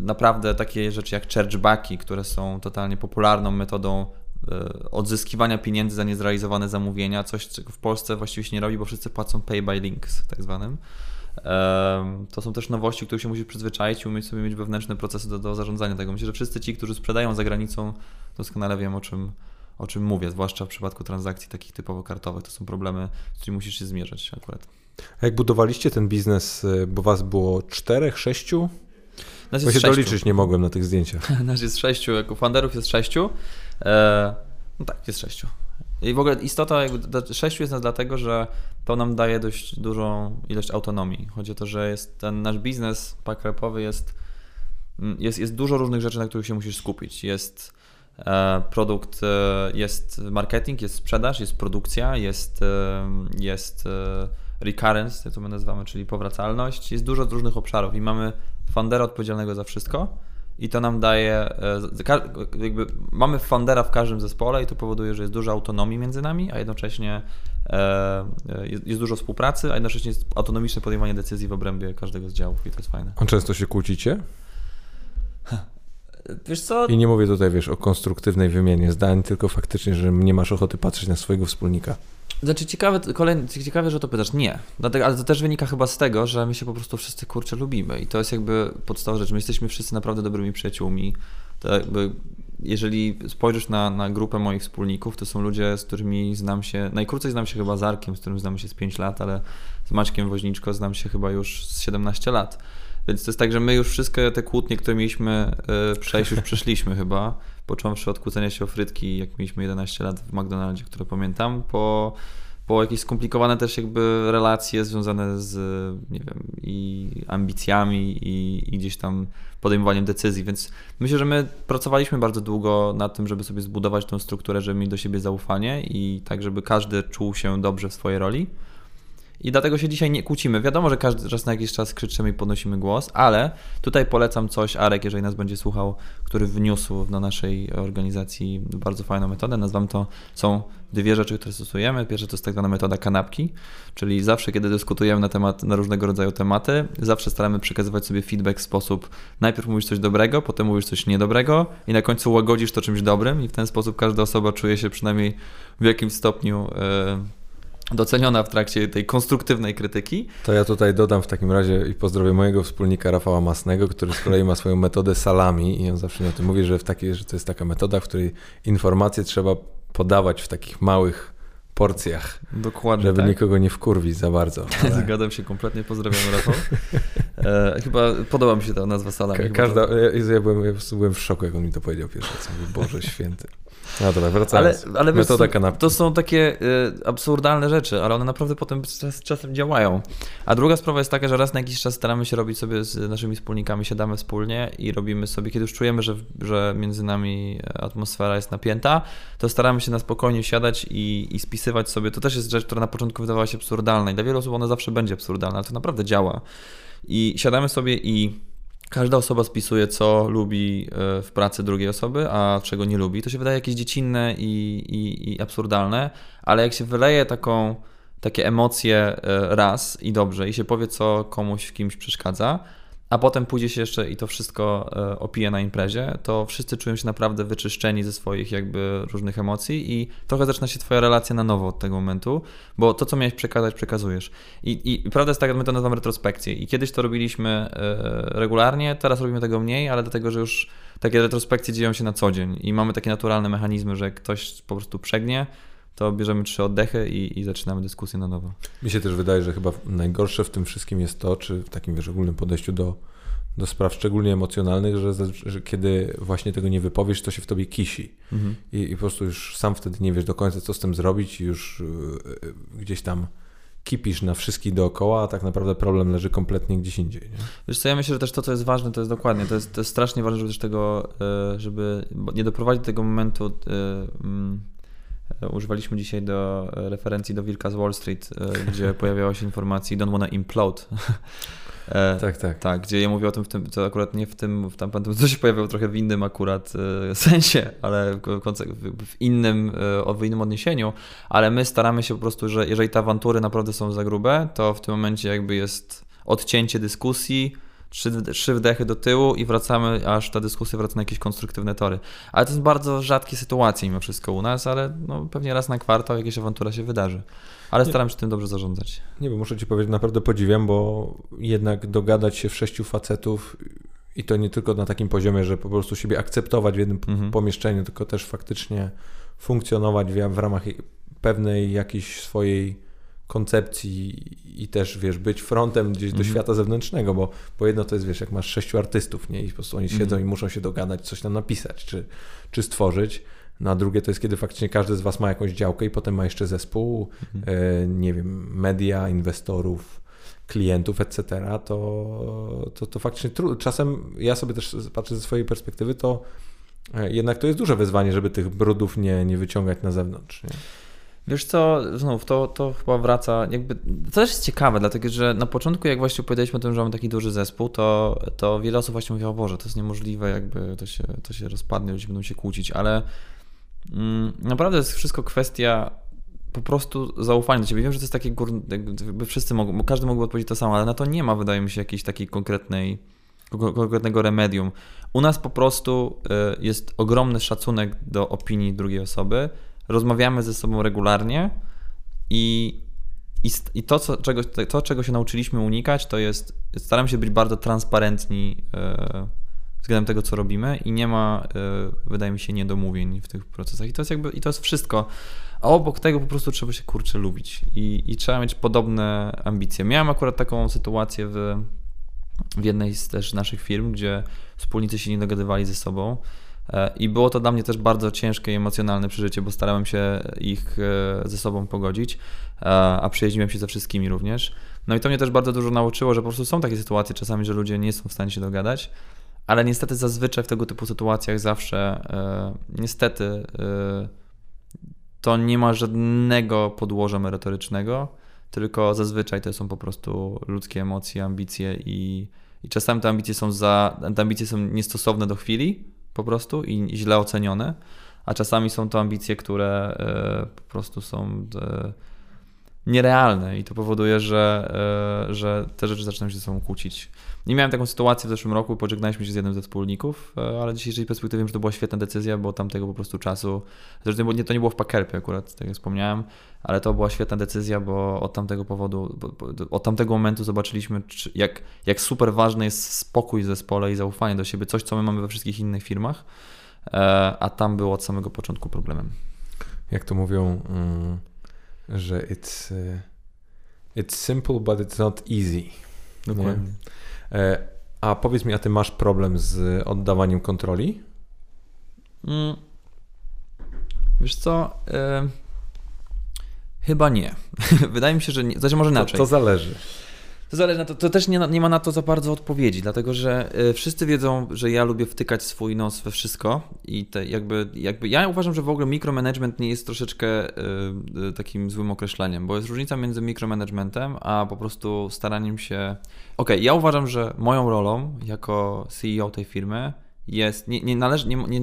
naprawdę takie rzeczy jak chargebacki, które są totalnie popularną metodą odzyskiwania pieniędzy za niezrealizowane zamówienia, coś czego w Polsce właściwie się nie robi, bo wszyscy płacą pay by links tak zwanym. To są też nowości, których się musisz przyzwyczaić i umieć sobie mieć wewnętrzne procesy do zarządzania tego. Myślę, że wszyscy ci, którzy sprzedają za granicą, doskonale wiem, o czym mówię, zwłaszcza w przypadku transakcji takich typowo kartowych. To są problemy, z którymi musisz się zmierzyć akurat. A jak budowaliście ten biznes, bo was było 4, 6? Bo się doliczyć nie mogłem na tych zdjęciach. Nas jest 6, jako founderów jest 6. No tak, jest 6. I w ogóle istota 6 jest nas dlatego, że to nam daje dość dużą ilość autonomii. Chodzi o to, że jest ten nasz biznes packhelpowy, jest dużo różnych rzeczy, na których się musisz skupić. Jest produkt, jest marketing, jest sprzedaż, jest produkcja, jest recurrence, jak to my nazywamy, czyli powracalność. Jest dużo różnych obszarów i mamy foundera odpowiedzialnego za wszystko. I to nam daje, jakby mamy foundera w każdym zespole i to powoduje, że jest dużo autonomii między nami, a jednocześnie jest dużo współpracy, a jednocześnie jest autonomiczne podejmowanie decyzji w obrębie każdego z działów i to jest fajne. A często się kłócicie? Wiesz co? I nie mówię tutaj, wiesz, o konstruktywnej wymianie zdań, tylko faktycznie, że nie masz ochoty patrzeć na swojego wspólnika. Znaczy ciekawe, że to pytasz. Nie. Dlatego, ale to też wynika chyba z tego, że my się po prostu wszyscy kurczę lubimy i to jest jakby podstawowa rzecz. My jesteśmy wszyscy naprawdę dobrymi przyjaciółmi. To jakby, jeżeli spojrzysz na grupę moich wspólników, to są ludzie, z którymi znam się, najkrócej znam się chyba z Arkiem, z którym znamy się z 5 lat, ale z Maćkiem Woźniczko znam się chyba już z 17 lat. Więc to jest tak, że my już wszystkie te kłótnie, które mieliśmy przejść, już przeszliśmy chyba. Począwszy od kłócenia się o frytki, jak mieliśmy 11 lat w McDonaldzie, które pamiętam, po jakieś skomplikowane też jakby relacje związane z, nie wiem, i ambicjami i gdzieś tam podejmowaniem decyzji. Więc myślę, że my pracowaliśmy bardzo długo nad tym, żeby sobie zbudować tą strukturę, żeby mieć do siebie zaufanie i tak, żeby każdy czuł się dobrze w swojej roli. I dlatego się dzisiaj nie kłócimy. Wiadomo, że każdy raz na jakiś czas krzyczymy i podnosimy głos, ale tutaj polecam coś, Arek, jeżeli nas będzie słuchał, który wniósł do naszej organizacji bardzo fajną metodę. Nazywam to, są dwie rzeczy, które stosujemy. Pierwsza to jest tak zwana metoda kanapki, czyli zawsze, kiedy dyskutujemy na różnego rodzaju tematy, zawsze staramy przekazywać sobie feedback w sposób, najpierw mówisz coś dobrego, potem mówisz coś niedobrego i na końcu łagodzisz to czymś dobrym i w ten sposób każda osoba czuje się przynajmniej w jakimś stopniu doceniona w trakcie tej konstruktywnej krytyki. To ja tutaj dodam w takim razie i pozdrowię mojego wspólnika Rafała Masnego, który z kolei ma swoją metodę salami i on zawsze mi o tym mówi, że to jest taka metoda, w której informacje trzeba podawać w takich małych porcjach. Dokładnie, żeby tak. Nikogo nie wkurwić za bardzo. Ale... Zgadzam się kompletnie, pozdrawiam Rafał. Chyba podoba mi się ta nazwa salami. Ja byłem w szoku, jak on mi to powiedział pierwszy raz. Boże święty. No dobra, wracając. Ale metoda kanapki. To są takie absurdalne rzeczy, ale one naprawdę potem z czasem działają. A druga sprawa jest taka, że raz na jakiś czas staramy się robić sobie z naszymi wspólnikami, siadamy wspólnie i robimy sobie, kiedy już czujemy, że między nami atmosfera jest napięta, to staramy się na spokojnie siadać i spisywać sobie. To też jest rzecz, która na początku wydawała się absurdalna i dla wielu osób ona zawsze będzie absurdalna, ale to naprawdę działa. I siadamy sobie i każda osoba spisuje, co lubi w pracy drugiej osoby, a czego nie lubi. To się wydaje jakieś dziecinne i absurdalne, ale jak się wyleje taką takie emocje raz i dobrze, i się powie, co komuś w kimś przeszkadza, a potem pójdzie się jeszcze i to wszystko opije na imprezie, to wszyscy czują się naprawdę wyczyszczeni ze swoich jakby różnych emocji i trochę zaczyna się twoja relacja na nowo od tego momentu, bo to, co miałeś przekazać, przekazujesz. I prawda jest taka, że my to nazywamy retrospekcję i kiedyś to robiliśmy regularnie, teraz robimy tego mniej, ale dlatego, że już takie retrospekcje dzieją się na co dzień i mamy takie naturalne mechanizmy, że ktoś po prostu przegnie, to bierzemy 3 oddechy i zaczynamy dyskusję na nowo. Mi się też wydaje, że chyba najgorsze w tym wszystkim jest to, czy w takim, wiesz, ogólnym podejściu do spraw szczególnie emocjonalnych, że kiedy właśnie tego nie wypowiesz, to się w tobie kisi. Mhm. I po prostu już sam wtedy nie wiesz do końca, co z tym zrobić i już gdzieś tam kipisz na wszystkich dookoła, a tak naprawdę problem leży kompletnie gdzieś indziej. Nie? Wiesz co, ja myślę, że też to, co jest ważne, to jest dokładnie, to jest strasznie ważne, żeby też tego, żeby nie doprowadzić do tego momentu. Używaliśmy dzisiaj do referencji do Wilka z Wall Street, gdzie pojawiała się informacja "Don't wanna implode". Tak, gdzie ja mówię o tym, to akurat nie w tym, w tamtym, to się pojawiało trochę w innym akurat sensie, ale w innym odniesieniu, ale my staramy się po prostu, że jeżeli te awantury naprawdę są za grube, to w tym momencie jakby jest odcięcie dyskusji, 3 wdechy do tyłu i wracamy, aż ta dyskusja wraca na jakieś konstruktywne tory. Ale to są bardzo rzadkie sytuacje mimo wszystko u nas, ale no, pewnie raz na kwartał jakaś awantura się wydarzy. Ale staram się tym dobrze zarządzać. Nie, bo muszę ci powiedzieć, naprawdę podziwiam, bo jednak dogadać się w 6 facetów i to nie tylko na takim poziomie, że po prostu siebie akceptować w jednym pomieszczeniu, tylko też faktycznie funkcjonować w ramach pewnej jakiejś swojej koncepcji i też, wiesz, być frontem gdzieś do świata zewnętrznego, bo jedno to jest, wiesz, jak masz 6 artystów, nie? I po prostu oni siedzą i muszą się dogadać, coś tam napisać czy stworzyć. No a drugie to jest, kiedy faktycznie każdy z was ma jakąś działkę i potem ma jeszcze zespół, nie wiem, media, inwestorów, klientów, etc. To faktycznie trudno. Czasem ja sobie też patrzę ze swojej perspektywy, to jednak to jest duże wyzwanie, żeby tych brudów nie wyciągać na zewnątrz, nie? Wiesz co, znów to chyba wraca, jakby, to też jest ciekawe, dlatego że na początku, jak właśnie opowiadaliśmy o tym, że mamy taki duży zespół, to wiele osób właśnie mówiło, o Boże, to jest niemożliwe, jakby to się rozpadnie, ludzie będą się kłócić, ale naprawdę jest wszystko kwestia po prostu zaufania do ciebie. Wiem, że to jest takie górne, jakby wszyscy mogą, każdy mógłby odpowiedzieć to samo, ale na to nie ma, wydaje mi się, jakiejś takiej konkretnego remedium. U nas po prostu jest ogromny szacunek do opinii drugiej osoby, rozmawiamy ze sobą regularnie i to, czego się nauczyliśmy unikać, to jest, staramy się być bardzo transparentni względem tego, co robimy i nie ma, wydaje mi się, niedomówień w tych procesach. I to jest jakby, i to jest wszystko. A obok tego po prostu trzeba się, lubić i trzeba mieć podobne ambicje. Miałem akurat taką sytuację w jednej z też naszych firm, gdzie wspólnicy się nie dogadywali ze sobą. I było to dla mnie też bardzo ciężkie i emocjonalne przeżycie, bo starałem się ich ze sobą pogodzić, a przyjaźniłem się ze wszystkimi również. No i to mnie też bardzo dużo nauczyło, że po prostu są takie sytuacje czasami, że ludzie nie są w stanie się dogadać, ale niestety zazwyczaj w tego typu sytuacjach zawsze niestety to nie ma żadnego podłoża merytorycznego, tylko zazwyczaj to są po prostu ludzkie emocje, ambicje i czasami te ambicje są niestosowne do chwili, po prostu i źle ocenione, a czasami są to ambicje, które po prostu są nierealne i to powoduje, że te rzeczy zaczynają się ze sobą kłócić. I miałem taką sytuację w zeszłym roku, pożegnaliśmy się z jednym ze wspólników, ale z dzisiejszej perspektywy wiem, że to była świetna decyzja, bo tamtego po prostu czasu, zresztą to nie było w Packhelpie akurat, tak jak wspomniałem, ale to była świetna decyzja, bo od tamtego powodu, od tamtego momentu zobaczyliśmy, jak super ważny jest spokój w zespole i zaufanie do siebie, coś, co my mamy we wszystkich innych firmach, a tam było od samego początku problemem. Jak to mówią, że it's simple, but it's not easy. Dokładnie. Nie? A powiedz mi, a ty masz problem z oddawaniem kontroli? Wiesz co? Chyba nie. Wydaje mi się, że nie. Znaczy może inaczej. To zależy. To zależy na to. To też nie ma na to za bardzo odpowiedzi, dlatego że wszyscy wiedzą, że ja lubię wtykać swój nos we wszystko i te jakby ja uważam, że w ogóle mikromanagement nie jest troszeczkę takim złym określeniem, bo jest różnica między mikromanagementem a po prostu staraniem się. Okej, ja uważam, że moją rolą jako CEO tej firmy jest,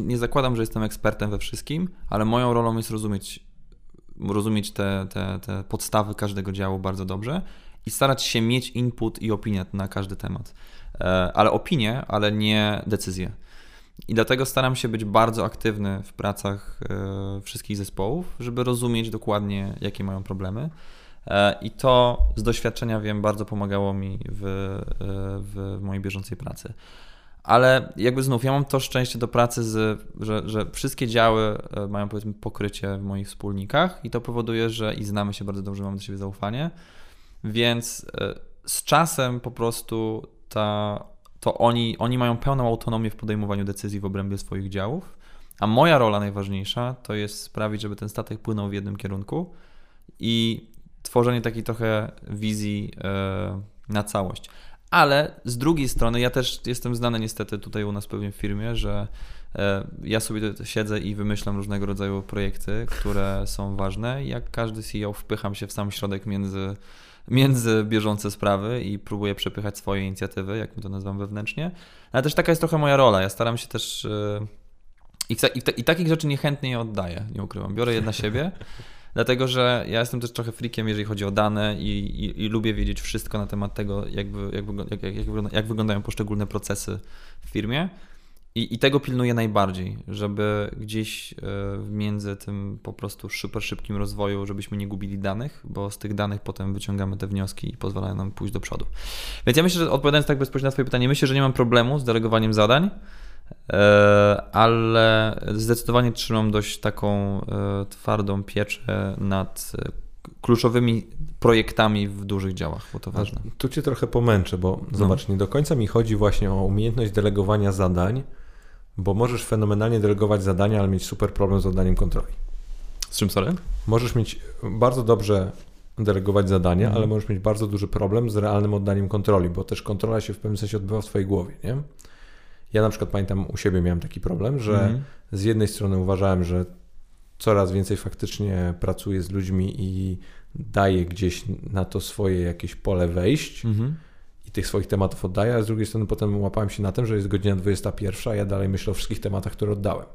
nie zakładam, że jestem ekspertem we wszystkim, ale moją rolą jest rozumieć rozumieć te podstawy każdego działu bardzo dobrze i starać się mieć input i opinię na każdy temat. Ale opinię, ale nie decyzję. I dlatego staram się być bardzo aktywny w pracach wszystkich zespołów, żeby rozumieć dokładnie, jakie mają problemy. I to z doświadczenia wiem, bardzo pomagało mi w mojej bieżącej pracy. Ale jakby znów, ja mam to szczęście do pracy, że wszystkie działy mają, powiedzmy, pokrycie w moich wspólnikach i to powoduje, że i znamy się bardzo dobrze, mamy do siebie zaufanie, więc z czasem po prostu oni mają pełną autonomię w podejmowaniu decyzji w obrębie swoich działów, a moja rola najważniejsza to jest sprawić, żeby ten statek płynął w jednym kierunku i tworzenie takiej trochę wizji na całość. Ale z drugiej strony ja też jestem znany niestety tutaj u nas pewnie w firmie, że ja sobie siedzę i wymyślam różnego rodzaju projekty, które są ważne. Jak każdy CEO wpycham się w sam środek między bieżące sprawy i próbuję przepychać swoje inicjatywy, jak my to nazywam wewnętrznie. Ale też taka jest trochę moja rola. Ja staram się też i takich rzeczy niechętnie je oddaję, nie ukrywam. Biorę je na siebie. Dlatego, że ja jestem też trochę freakiem, jeżeli chodzi o dane i lubię wiedzieć wszystko na temat tego, jak wyglądają poszczególne procesy w firmie. I tego pilnuję najbardziej, żeby gdzieś między tym po prostu super szybkim rozwoju, żebyśmy nie gubili danych, bo z tych danych potem wyciągamy te wnioski i pozwalają nam pójść do przodu. Więc ja myślę, że odpowiadając tak bezpośrednio na Twoje pytanie, myślę, że nie mam problemu z delegowaniem zadań, ale zdecydowanie trzymam dość taką twardą pieczę nad kluczowymi projektami w dużych działach, bo to ważne. Tu cię trochę pomęczę, bo zobacz, nie do końca mi chodzi właśnie o umiejętność delegowania zadań, bo możesz fenomenalnie delegować zadania, ale mieć super problem z oddaniem kontroli. Z czym, sorry? Możesz mieć bardzo dobrze delegować zadania, ale możesz mieć bardzo duży problem z realnym oddaniem kontroli, bo też kontrola się w pewnym sensie odbywa w twojej głowie, nie? Ja na przykład pamiętam, u siebie miałem taki problem, że z jednej strony uważałem, że coraz więcej faktycznie pracuję z ludźmi i daję gdzieś na to swoje jakieś pole wejść i tych swoich tematów oddaję, a z drugiej strony potem łapałem się na tym, że jest godzina 21, a ja dalej myślę o wszystkich tematach, które oddałem.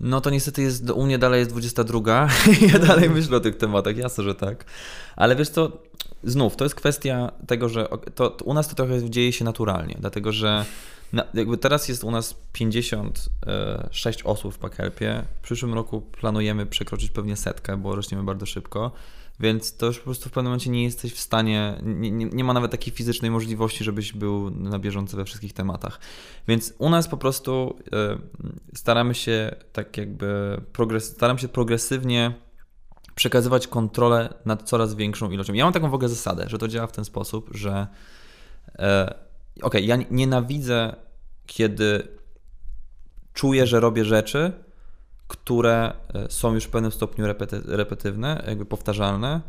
No to niestety jest, u mnie dalej jest 22, ja dalej myślę o tych tematach, jasne, że tak. Ale wiesz co, znów, to jest kwestia tego, że to u nas to trochę dzieje się naturalnie, dlatego że jakby teraz jest u nas 56 osób w Packhelpie, w przyszłym roku planujemy przekroczyć pewnie 100, bo rośniemy bardzo szybko, więc to już po prostu w pewnym momencie nie jesteś w stanie, nie ma nawet takiej fizycznej możliwości, żebyś był na bieżąco we wszystkich tematach. Więc u nas po prostu staramy się tak jakby, staram się progresywnie przekazywać kontrolę nad coraz większą ilością. Ja mam taką w ogóle zasadę, że to działa w ten sposób, że ja nienawidzę, kiedy czuję, że robię rzeczy, które są już w pewnym stopniu repetytywne, jakby powtarzalne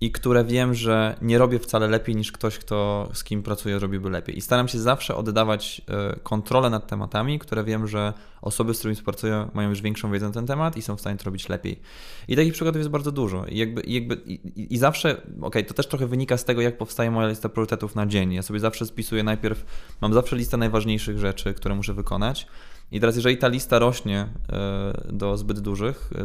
i które wiem, że nie robię wcale lepiej niż ktoś, kto z kim pracuję, robiłby lepiej. I staram się zawsze oddawać kontrolę nad tematami, które wiem, że osoby, z którymi współpracuję, mają już większą wiedzę na ten temat i są w stanie to robić lepiej. I takich przykładów jest bardzo dużo. I zawsze, to też trochę wynika z tego, jak powstaje moja lista priorytetów na dzień. Ja sobie zawsze spisuję najpierw, mam zawsze listę najważniejszych rzeczy, które muszę wykonać. I teraz, jeżeli ta lista rośnie do zbyt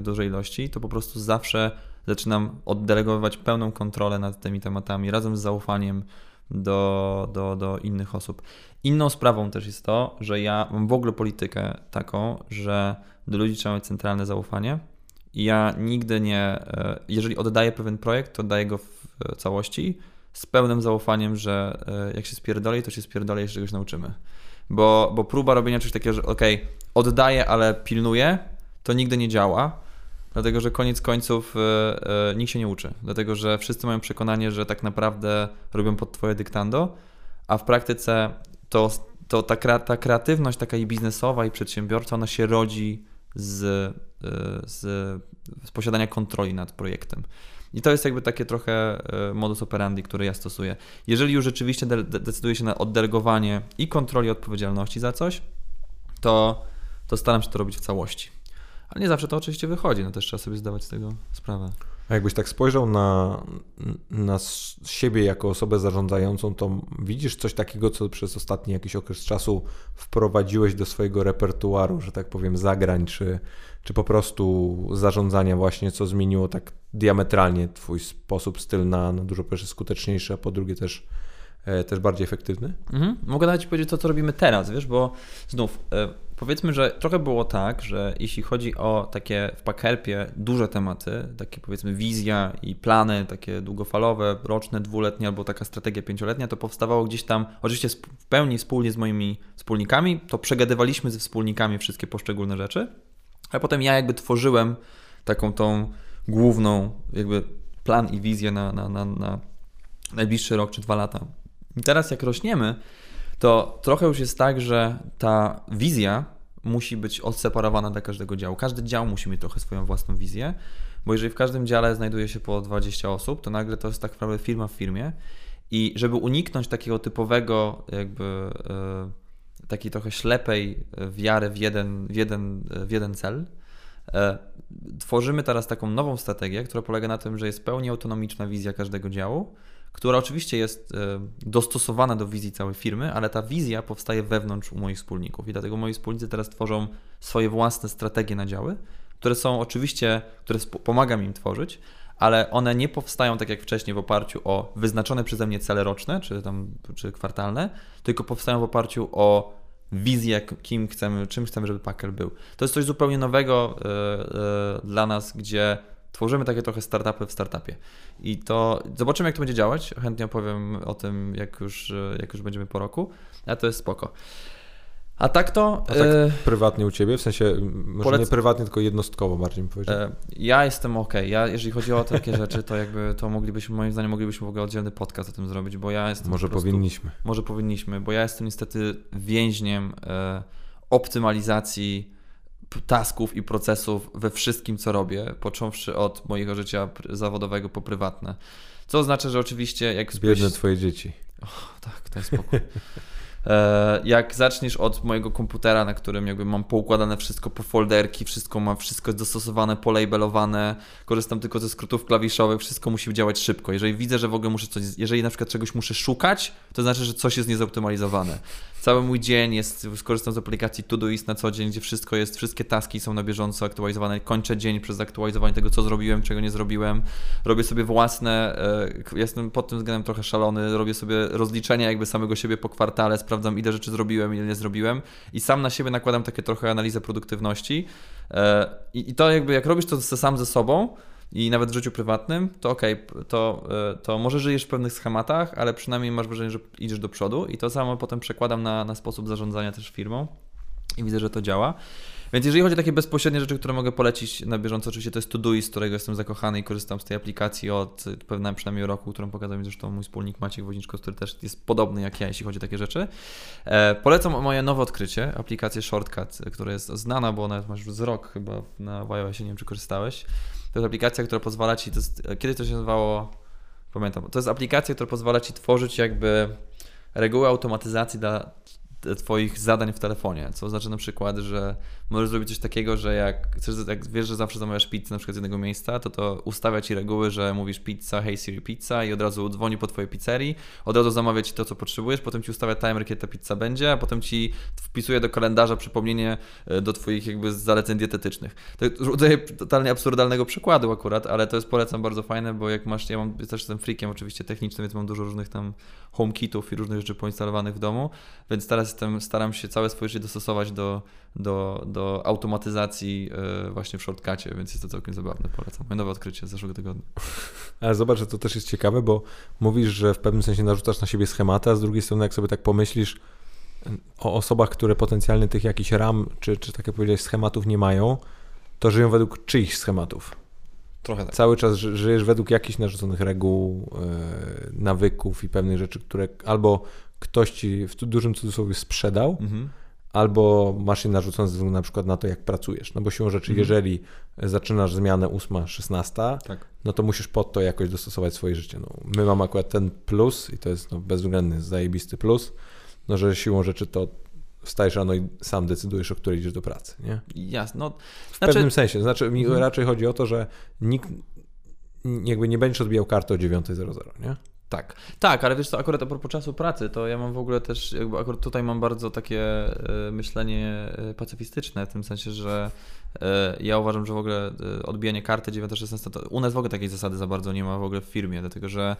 dużej ilości, to po prostu zawsze zaczynam oddelegowywać pełną kontrolę nad tymi tematami razem z zaufaniem do innych osób. Inną sprawą też jest to, że ja mam w ogóle politykę taką, że do ludzi trzeba mieć centralne zaufanie i ja nigdy nie, jeżeli oddaję pewien projekt, to oddaję go w całości z pełnym zaufaniem, że jak się spierdoli, to się spierdoli, jeszcze czegoś nauczymy. Bo próba robienia czegoś takiego, że oddaję, ale pilnuję, to nigdy nie działa, dlatego że koniec końców nikt się nie uczy, dlatego że wszyscy mają przekonanie, że tak naprawdę robią pod twoje dyktando, a w praktyce ta kreatywność taka i biznesowa i przedsiębiorcza, ona się rodzi z posiadania kontroli nad projektem. I to jest jakby takie trochę modus operandi, który ja stosuję. Jeżeli już rzeczywiście decyduję się na oddelegowanie i kontroli odpowiedzialności za coś, to staram się to robić w całości. Ale nie zawsze to oczywiście wychodzi, no też trzeba sobie zdawać z tego sprawę. A jakbyś tak spojrzał na siebie jako osobę zarządzającą, to widzisz coś takiego, co przez ostatni jakiś okres czasu wprowadziłeś do swojego repertuaru, że tak powiem, zagrań, czy po prostu zarządzania właśnie, co zmieniło tak diametralnie twój sposób, styl na dużo pierwsze skuteczniejszy, a po drugie też bardziej efektywny? Mhm. Mogę nawet Ci powiedzieć to, co robimy teraz, wiesz, bo znów powiedzmy, że trochę było tak, że jeśli chodzi o takie w Packhelpie duże tematy, takie powiedzmy wizja i plany takie długofalowe, roczne, dwuletnie albo taka strategia pięcioletnia, to powstawało gdzieś tam, oczywiście w pełni wspólnie z moimi wspólnikami, to przegadywaliśmy ze wspólnikami wszystkie poszczególne rzeczy, a potem ja jakby tworzyłem taką tą główną jakby plan i wizję na najbliższy rok czy 2 lata. I teraz jak rośniemy, to trochę już jest tak, że ta wizja musi być odseparowana dla każdego działu. Każdy dział musi mieć trochę swoją własną wizję, bo jeżeli w każdym dziale znajduje się po 20 osób, to nagle to jest tak naprawdę firma w firmie i żeby uniknąć takiego typowego jakby takiej trochę ślepej wiary w jeden cel, tworzymy teraz taką nową strategię, która polega na tym, że jest pełni autonomiczna wizja każdego działu, która oczywiście jest dostosowana do wizji całej firmy, ale ta wizja powstaje wewnątrz u moich wspólników i dlatego moi wspólnicy teraz tworzą swoje własne strategie na działy, które są oczywiście, które pomagam im tworzyć, ale one nie powstają tak jak wcześniej w oparciu o wyznaczone przeze mnie cele roczne czy kwartalne, tylko powstają w oparciu o wizję, kim chcemy, czym chcemy, żeby Packhelp był. To jest coś zupełnie nowego dla nas, gdzie tworzymy takie trochę startupy w startupie. I to zobaczymy, jak to będzie działać. Chętnie opowiem o tym, jak już będziemy po roku, a to jest spoko. A tak to... A tak prywatnie u Ciebie? W sensie, może nie prywatnie, tylko jednostkowo bardziej mi powiedzieć. Ja jestem okej. Ja, jeżeli chodzi o takie rzeczy, to jakby to moglibyśmy, moim zdaniem, w ogóle oddzielny podcast o tym zrobić, bo ja jestem... Może po prostu, powinniśmy. Może powinniśmy, bo ja jestem niestety więźniem optymalizacji tasków i procesów we wszystkim, co robię, począwszy od mojego życia zawodowego po prywatne. Co oznacza, że oczywiście... jak biedne twoje dzieci. Oh, tak, to jest spokój. Jak zaczniesz od mojego komputera, na którym jakby mam poukładane wszystko po folderki, wszystko jest dostosowane, polabelowane, korzystam tylko ze skrótów klawiszowych, wszystko musi działać szybko. Jeżeli widzę, że w ogóle muszę coś, jeżeli na przykład czegoś muszę szukać, to znaczy, że coś jest niezoptymalizowane. Cały mój dzień jest, skorzystam z aplikacji Doist na co dzień, gdzie wszystko jest, wszystkie taski są na bieżąco aktualizowane, kończę dzień przez aktualizowanie tego, co zrobiłem, czego nie zrobiłem, robię sobie własne, jestem pod tym względem trochę szalony, robię sobie rozliczenia jakby samego siebie po kwartale, sprawdzam, ile rzeczy zrobiłem, ile nie zrobiłem i sam na siebie nakładam takie trochę analizę produktywności i to jakby jak robisz to sam ze sobą i nawet w życiu prywatnym, to okej, to może żyjesz w pewnych schematach, ale przynajmniej masz wrażenie, że idziesz do przodu i to samo potem przekładam na sposób zarządzania też firmą i widzę, że to działa. Więc jeżeli chodzi o takie bezpośrednie rzeczy, które mogę polecić na bieżąco, oczywiście to jest Todoist, z którego jestem zakochany i korzystam z tej aplikacji od przynajmniej roku, którą pokazał mi zresztą mój wspólnik Maciek Woźniczko, który też jest podobny jak ja, jeśli chodzi o takie rzeczy. Polecam moje nowe odkrycie, aplikację Shortcut, która jest znana, bo ona masz już z rok chyba na iOSie, nie wiem czy korzystałeś. To jest aplikacja, która pozwala Ci, kiedyś to się nazywało, pamiętam, to jest aplikacja, która pozwala Ci tworzyć jakby reguły automatyzacji dla Twoich zadań w telefonie, co oznacza na przykład, że możesz zrobić coś takiego, że jak wiesz, że zawsze zamawiasz pizzę na przykład z jednego miejsca, to ustawia Ci reguły, że mówisz pizza, hey Siri pizza i od razu dzwoni po Twojej pizzerii, od razu zamawia Ci to, co potrzebujesz, potem Ci ustawia timer, kiedy ta pizza będzie, a potem Ci wpisuje do kalendarza przypomnienie do Twoich jakby zaleceń dietetycznych. To rodzaj totalnie absurdalnego przykładu akurat, ale to jest, polecam, bardzo fajne, bo jak masz, ja też jestem freakiem oczywiście technicznym, więc mam dużo różnych tam HomeKitów i różnych rzeczy poinstalowanych w domu, więc teraz staram się całe swoje życie dostosować do automatyzacji właśnie w Shortcucie, więc jest to całkiem zabawne. Polecam. Moje nowe odkrycie z zeszłego tygodnia. Ale zobacz, że to też jest ciekawe, bo mówisz, że w pewnym sensie narzucasz na siebie schematy, a z drugiej strony jak sobie tak pomyślisz o osobach, które potencjalnie tych jakichś ram, czy tak jak powiedziałeś, schematów nie mają, to żyją według czyichś schematów. Trochę tak. Cały czas żyjesz według jakichś narzuconych reguł, nawyków i pewnych rzeczy, które albo ktoś Ci w dużym cudzysłowie sprzedał, albo masz je narzucone ze względu na przykład na to, jak pracujesz. No bo siłą rzeczy, jeżeli zaczynasz zmianę 8-16, tak, no to musisz pod to jakoś dostosować swoje życie. No, my mamy akurat ten plus i to jest bezwzględny, zajebisty plus, no że siłą rzeczy to wstajesz rano i sam decydujesz, o której idziesz do pracy, nie? Jasne. No, w pewnym sensie. Znaczy mi raczej chodzi o to, że nikt jakby nie będziesz odbijał karty o 9:00, nie? Tak. Tak, ale wiesz co, akurat a propos czasu pracy, to ja mam w ogóle też, jakby akurat tutaj mam bardzo takie myślenie pacyfistyczne, w tym sensie, że ja uważam, że w ogóle odbijanie karty 9:00-16:00, to u nas w ogóle takiej zasady za bardzo nie ma w ogóle w firmie, dlatego że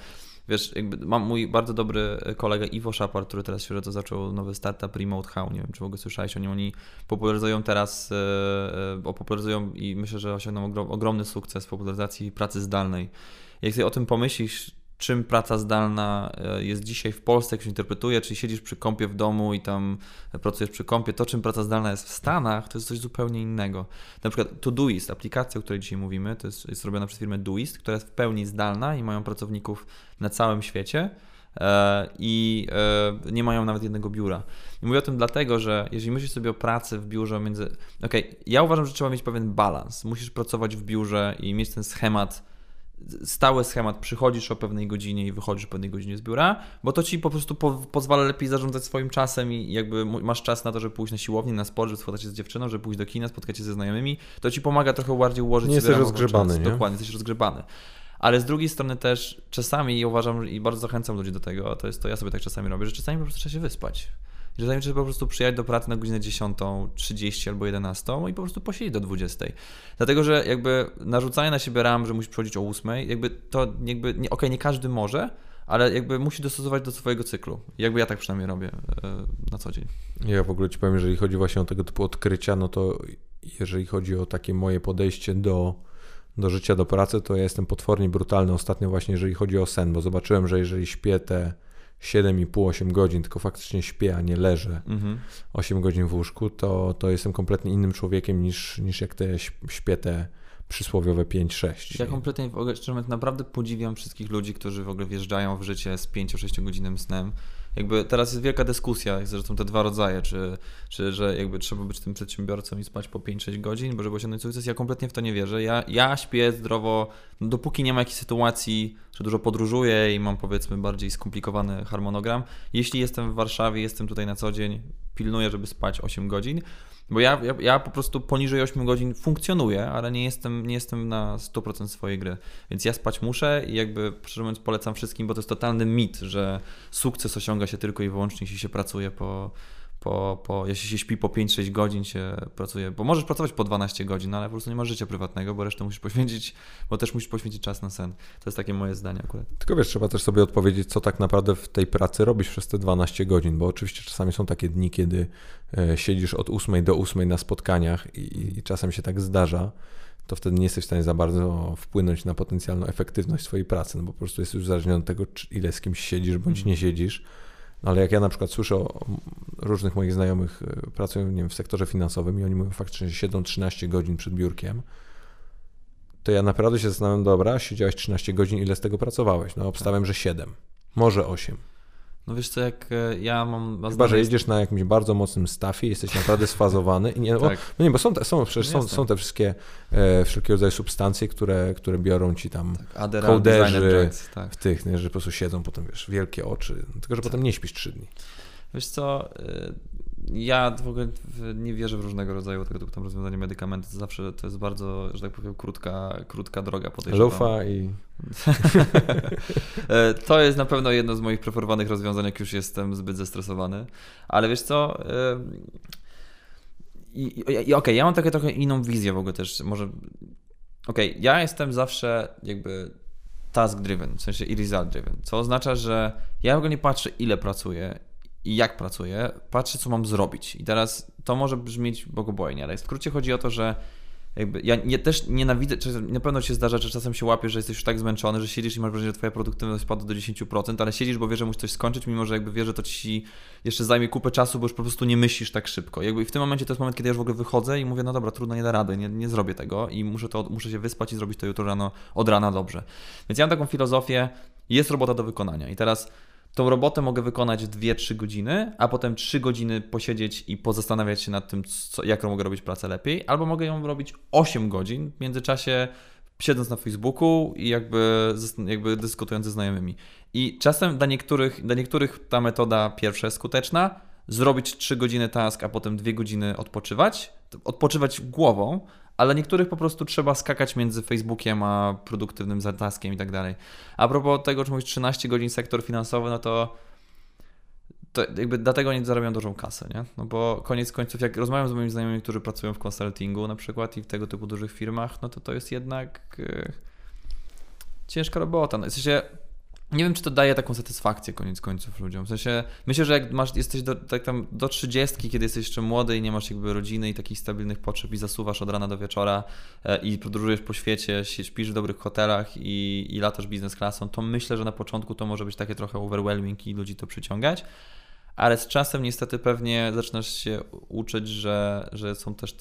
wiesz, jakby mam mój bardzo dobry kolega Iwo Szapar, który teraz się zaczął nowy startup Remote How, nie wiem czy w ogóle słyszałeś o nim, oni popularyzują teraz, popularyzują i myślę, że osiągną ogromny sukces popularyzacji pracy zdalnej. Jak sobie o tym pomyślisz, czym praca zdalna jest dzisiaj w Polsce, jak się interpretuje, czyli siedzisz przy kompie w domu i tam pracujesz przy kompie, to czym praca zdalna jest w Stanach, to jest coś zupełnie innego. Na przykład to Doist, aplikacja, o której dzisiaj mówimy, to jest zrobiona przez firmę Doist, która jest w pełni zdalna i mają pracowników na całym świecie i nie mają nawet jednego biura. I mówię o tym dlatego, że jeżeli myślisz sobie o pracy w biurze między... Okej, ja uważam, że trzeba mieć pewien balans. Musisz pracować w biurze i mieć ten schemat, stały schemat, przychodzisz o pewnej godzinie i wychodzisz o pewnej godzinie z biura, bo to ci po prostu pozwala lepiej zarządzać swoim czasem i jakby masz czas na to, żeby pójść na siłownię, na sport, żeby spotkać się z dziewczyną, żeby pójść do kina, spotkać się ze znajomymi, to ci pomaga trochę bardziej ułożyć sobie ramach. Nie jesteś rozgrzebany, nie? Dokładnie, jesteś rozgrzebany. Ale z drugiej strony też czasami, ja uważam i bardzo zachęcam ludzi do tego, a to jest to, ja sobie tak czasami robię, że czasami po prostu trzeba się wyspać. Czasami trzeba po prostu przyjechać do pracy na godzinę 10:30 albo 11:00 i po prostu posiedzieć do 20:00. Dlatego, że jakby narzucanie na siebie ram, że musisz przychodzić o 8:00, jakby to jakby, okej, nie każdy może, ale jakby musi dostosować do swojego cyklu. Jakby ja tak przynajmniej robię na co dzień. Ja w ogóle ci powiem, jeżeli chodzi właśnie o tego typu odkrycia, no to jeżeli chodzi o takie moje podejście do życia, do pracy, to ja jestem potwornie brutalny ostatnio właśnie, jeżeli chodzi o sen, bo zobaczyłem, że jeżeli śpię te 7,5-8 godzin, tylko faktycznie śpię, a nie leżę 8 godzin w łóżku, to jestem kompletnie innym człowiekiem niż jak te śpię te przysłowiowe 5-6. Ja kompletnie w ogóle, szczerze mówiąc, naprawdę podziwiam wszystkich ludzi, którzy w ogóle wjeżdżają w życie z 5-6 godzinnym snem. Jakby teraz jest wielka dyskusja, zresztą te dwa rodzaje, czy że jakby trzeba być tym przedsiębiorcą i spać po 5-6 godzin, bo żeby osiągnąć sukces, ja kompletnie w to nie wierzę. Ja śpię zdrowo, no dopóki nie ma jakiejś sytuacji, że dużo podróżuję i mam powiedzmy bardziej skomplikowany harmonogram. Jeśli jestem w Warszawie, jestem tutaj na co dzień, pilnuję, żeby spać 8 godzin, bo ja po prostu poniżej 8 godzin funkcjonuję, ale nie jestem na 100% swojej gry, więc ja spać muszę i jakby szczerze mówiąc polecam wszystkim, bo to jest totalny mit, że sukces osiąga się tylko i wyłącznie, jeśli się pracuje jeśli się śpi po 5-6 godzin się pracuje, bo możesz pracować po 12 godzin, ale po prostu nie masz życia prywatnego, bo resztę musisz poświęcić, bo też musisz poświęcić czas na sen. To jest takie moje zdanie akurat. Tylko wiesz, trzeba też sobie odpowiedzieć, co tak naprawdę w tej pracy robisz przez te 12 godzin, bo oczywiście czasami są takie dni, kiedy siedzisz od 8 do 8 na spotkaniach i czasem się tak zdarza, to wtedy nie jesteś w stanie za bardzo wpłynąć na potencjalną efektywność swojej pracy, no bo po prostu jesteś uzależniony od tego, ile z kimś siedzisz bądź nie siedzisz. Ale jak ja na przykład słyszę o różnych moich znajomych, pracują, nie wiem, w sektorze finansowym i oni mówią faktycznie, że siedzą 13 godzin przed biurkiem, to ja naprawdę się zastanawiam, dobra, siedziałeś 13 godzin, ile z tego pracowałeś? No obstawiam, że 7, może 8. No wiesz co, jak ja mam... Chyba, że jedziesz na jakimś bardzo mocnym staffie, jesteś naprawdę sfazowany. I nie, tak. No nie, bo są te wszystkie wszelkie rodzaje substancje, które biorą ci tam tak, kołderzy tak. W tych, nie, że po prostu siedzą potem, wiesz, wielkie oczy, tylko że tak. Potem nie śpisz 3 dni. Wiesz co, ja w ogóle nie wierzę w różnego rodzaju tego typu rozwiązania medykamentów. Zawsze to jest bardzo, że tak powiem, krótka droga podejrzewam. Lufa i... To jest na pewno jedno z moich preferowanych rozwiązań, jak już jestem zbyt zestresowany. Ale wiesz co... Okej, ja mam takie trochę inną wizję w ogóle też. Może... Okej, ja jestem zawsze jakby... task driven, w sensie i result driven. Co oznacza, że ja w ogóle nie patrzę, ile pracuję i jak pracuję, patrzę, co mam zrobić. I teraz to może brzmieć bogobojnie, ale w skrócie chodzi o to, że jakby ja też nienawidzę, na pewno się zdarza, że czasem się łapiesz, że jesteś już tak zmęczony, że siedzisz i masz wrażenie, że twoja produktywność spadła do 10%, ale siedzisz, bo wiesz, że musisz coś skończyć, mimo że jakby wiesz, że to ci jeszcze zajmie kupę czasu, bo już po prostu nie myślisz tak szybko. Jakby i w tym momencie to jest moment, kiedy ja już w ogóle wychodzę i mówię, no dobra, trudno, nie da rady, nie zrobię tego i muszę się wyspać i zrobić to jutro rano, od rana dobrze. Więc ja mam taką filozofię, jest robota do wykonania i teraz... Tą robotę mogę wykonać 2-3 godziny, a potem 3 godziny posiedzieć i pozastanawiać się nad tym, jak mogę robić pracę lepiej, albo mogę ją robić 8 godzin w międzyczasie, siedząc na Facebooku i jakby dyskutując ze znajomymi. I czasem dla niektórych ta metoda pierwsza jest skuteczna, zrobić 3 godziny task, a potem 2 godziny odpoczywać głową, ale niektórych po prostu trzeba skakać między Facebookiem a produktywnym zataskiem i tak dalej. A propos tego, czy mówisz 13 godzin sektor finansowy, no to jakby dlatego nie zarabiam dużą kasę, nie? No bo koniec końców, jak rozmawiam z moimi znajomymi, którzy pracują w konsultingu na przykład i w tego typu dużych firmach, no to jest jednak ciężka robota. No, w sensie, nie wiem, czy to daje taką satysfakcję koniec końców ludziom. W sensie, myślę, że jak jesteś do 30, kiedy jesteś jeszcze młody i nie masz jakby rodziny i takich stabilnych potrzeb i zasuwasz od rana do wieczora i podróżujesz po świecie, śpisz w dobrych hotelach i latasz biznes klasą, to myślę, że na początku to może być takie trochę overwhelming i ludzi to przyciągać. Ale z czasem niestety pewnie zaczynasz się uczyć, że są też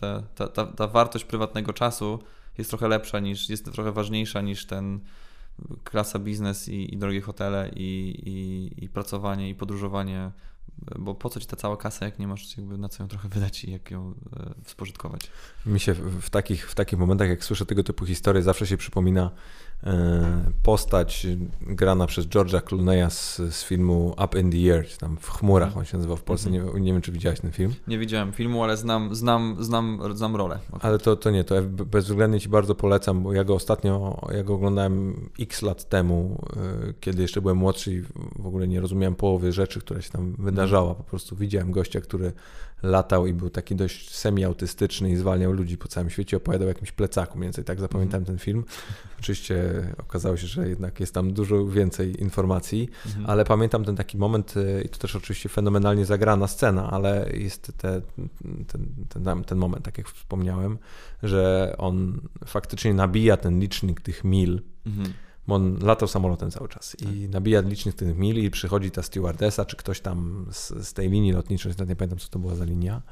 ta wartość prywatnego czasu jest trochę lepsza niż, jest trochę ważniejsza niż ten klasa biznes i drogie hotele i pracowanie i podróżowanie, bo po co ci ta cała kasa, jak nie masz jakby na co ją trochę wydać i jak ją spożytkować. Mi się w takich momentach, jak słyszę tego typu historie, zawsze się przypomina postać grana przez George'a Clooney'a z filmu Up in the Air, tam w chmurach on się nazywał w Polsce. Nie wiem, czy widziałeś ten film? Nie widziałem filmu, ale znam rolę. Ale to nie, to bezwzględnie ci bardzo polecam, bo ja go oglądałem x lat temu, kiedy jeszcze byłem młodszy i w ogóle nie rozumiałem połowy rzeczy, które się tam wydarzała. Po prostu widziałem gościa, który latał i był taki dość semi-autystyczny i zwalniał ludzi po całym świecie, opowiadał o jakimś plecaku, mniej więcej tak zapamiętałem ten film. Oczywiście okazało się, że jednak jest tam dużo więcej informacji, ale pamiętam ten taki moment i to też oczywiście fenomenalnie zagrana scena, ale jest ten moment, tak jak wspomniałem, że on faktycznie nabija ten licznik tych mil, bo on latał samolotem cały czas i nabija licznych tych mil i przychodzi ta stewardesa, czy ktoś tam z tej linii lotniczej, nie pamiętam, co to była za linia.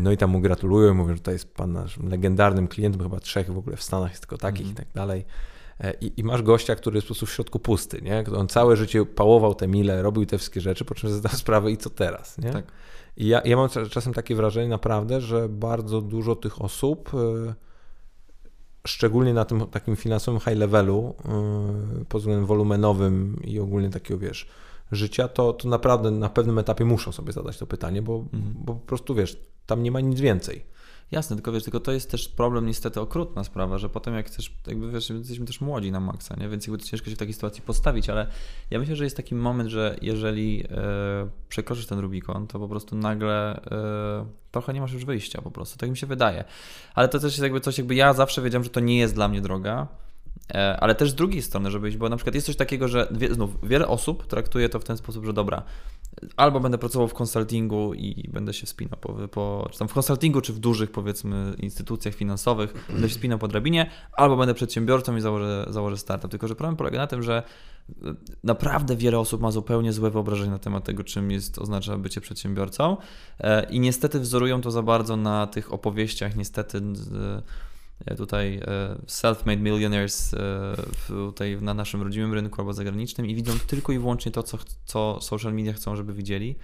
No i tam mu gratulują, mówią, że to jest pan nasz legendarnym klientem, chyba 3 w ogóle w Stanach jest tylko takich i tak dalej. I masz gościa, który jest po prostu w środku pusty, nie? On całe życie pałował te mile, robił te wszystkie rzeczy, po czym zdał sprawę i co teraz, nie? Tak. I ja mam czasem takie wrażenie naprawdę, że bardzo dużo tych osób, szczególnie na tym takim finansowym high levelu, pod względem wolumenowym i ogólnie takiego, wiesz, życia, to naprawdę na pewnym etapie muszą sobie zadać to pytanie, bo po prostu, wiesz, tam nie ma nic więcej. Jasne, tylko to jest też problem, niestety okrutna sprawa, że potem jak chcesz, jakby wiesz, jesteśmy też młodzi na maksa, nie? Więc jakby ciężko się w takiej sytuacji postawić, ale ja myślę, że jest taki moment, że jeżeli przekroczysz ten Rubikon, to po prostu nagle trochę nie masz już wyjścia po prostu, tak mi się wydaje. Ale to też jest jakby coś, jakby ja zawsze wiedziałem, że to nie jest dla mnie droga, ale też z drugiej strony, żeby iść, bo na przykład jest coś takiego, że wiele osób traktuje to w ten sposób, że dobra, albo będę pracował w konsultingu i będę się wspinał czy tam w konsultingu, czy w dużych, powiedzmy, instytucjach finansowych, będę się wspinał po drabinie, albo będę przedsiębiorcą i założę startup. Tylko że problem polega na tym, że naprawdę wiele osób ma zupełnie złe wyobrażenie na temat tego, czym oznacza bycie przedsiębiorcą i niestety wzorują to za bardzo na tych opowieściach, niestety tutaj self-made millionaires tutaj na naszym rodzimym rynku albo zagranicznym i widzą tylko i wyłącznie to, co social media chcą, żeby widzieli.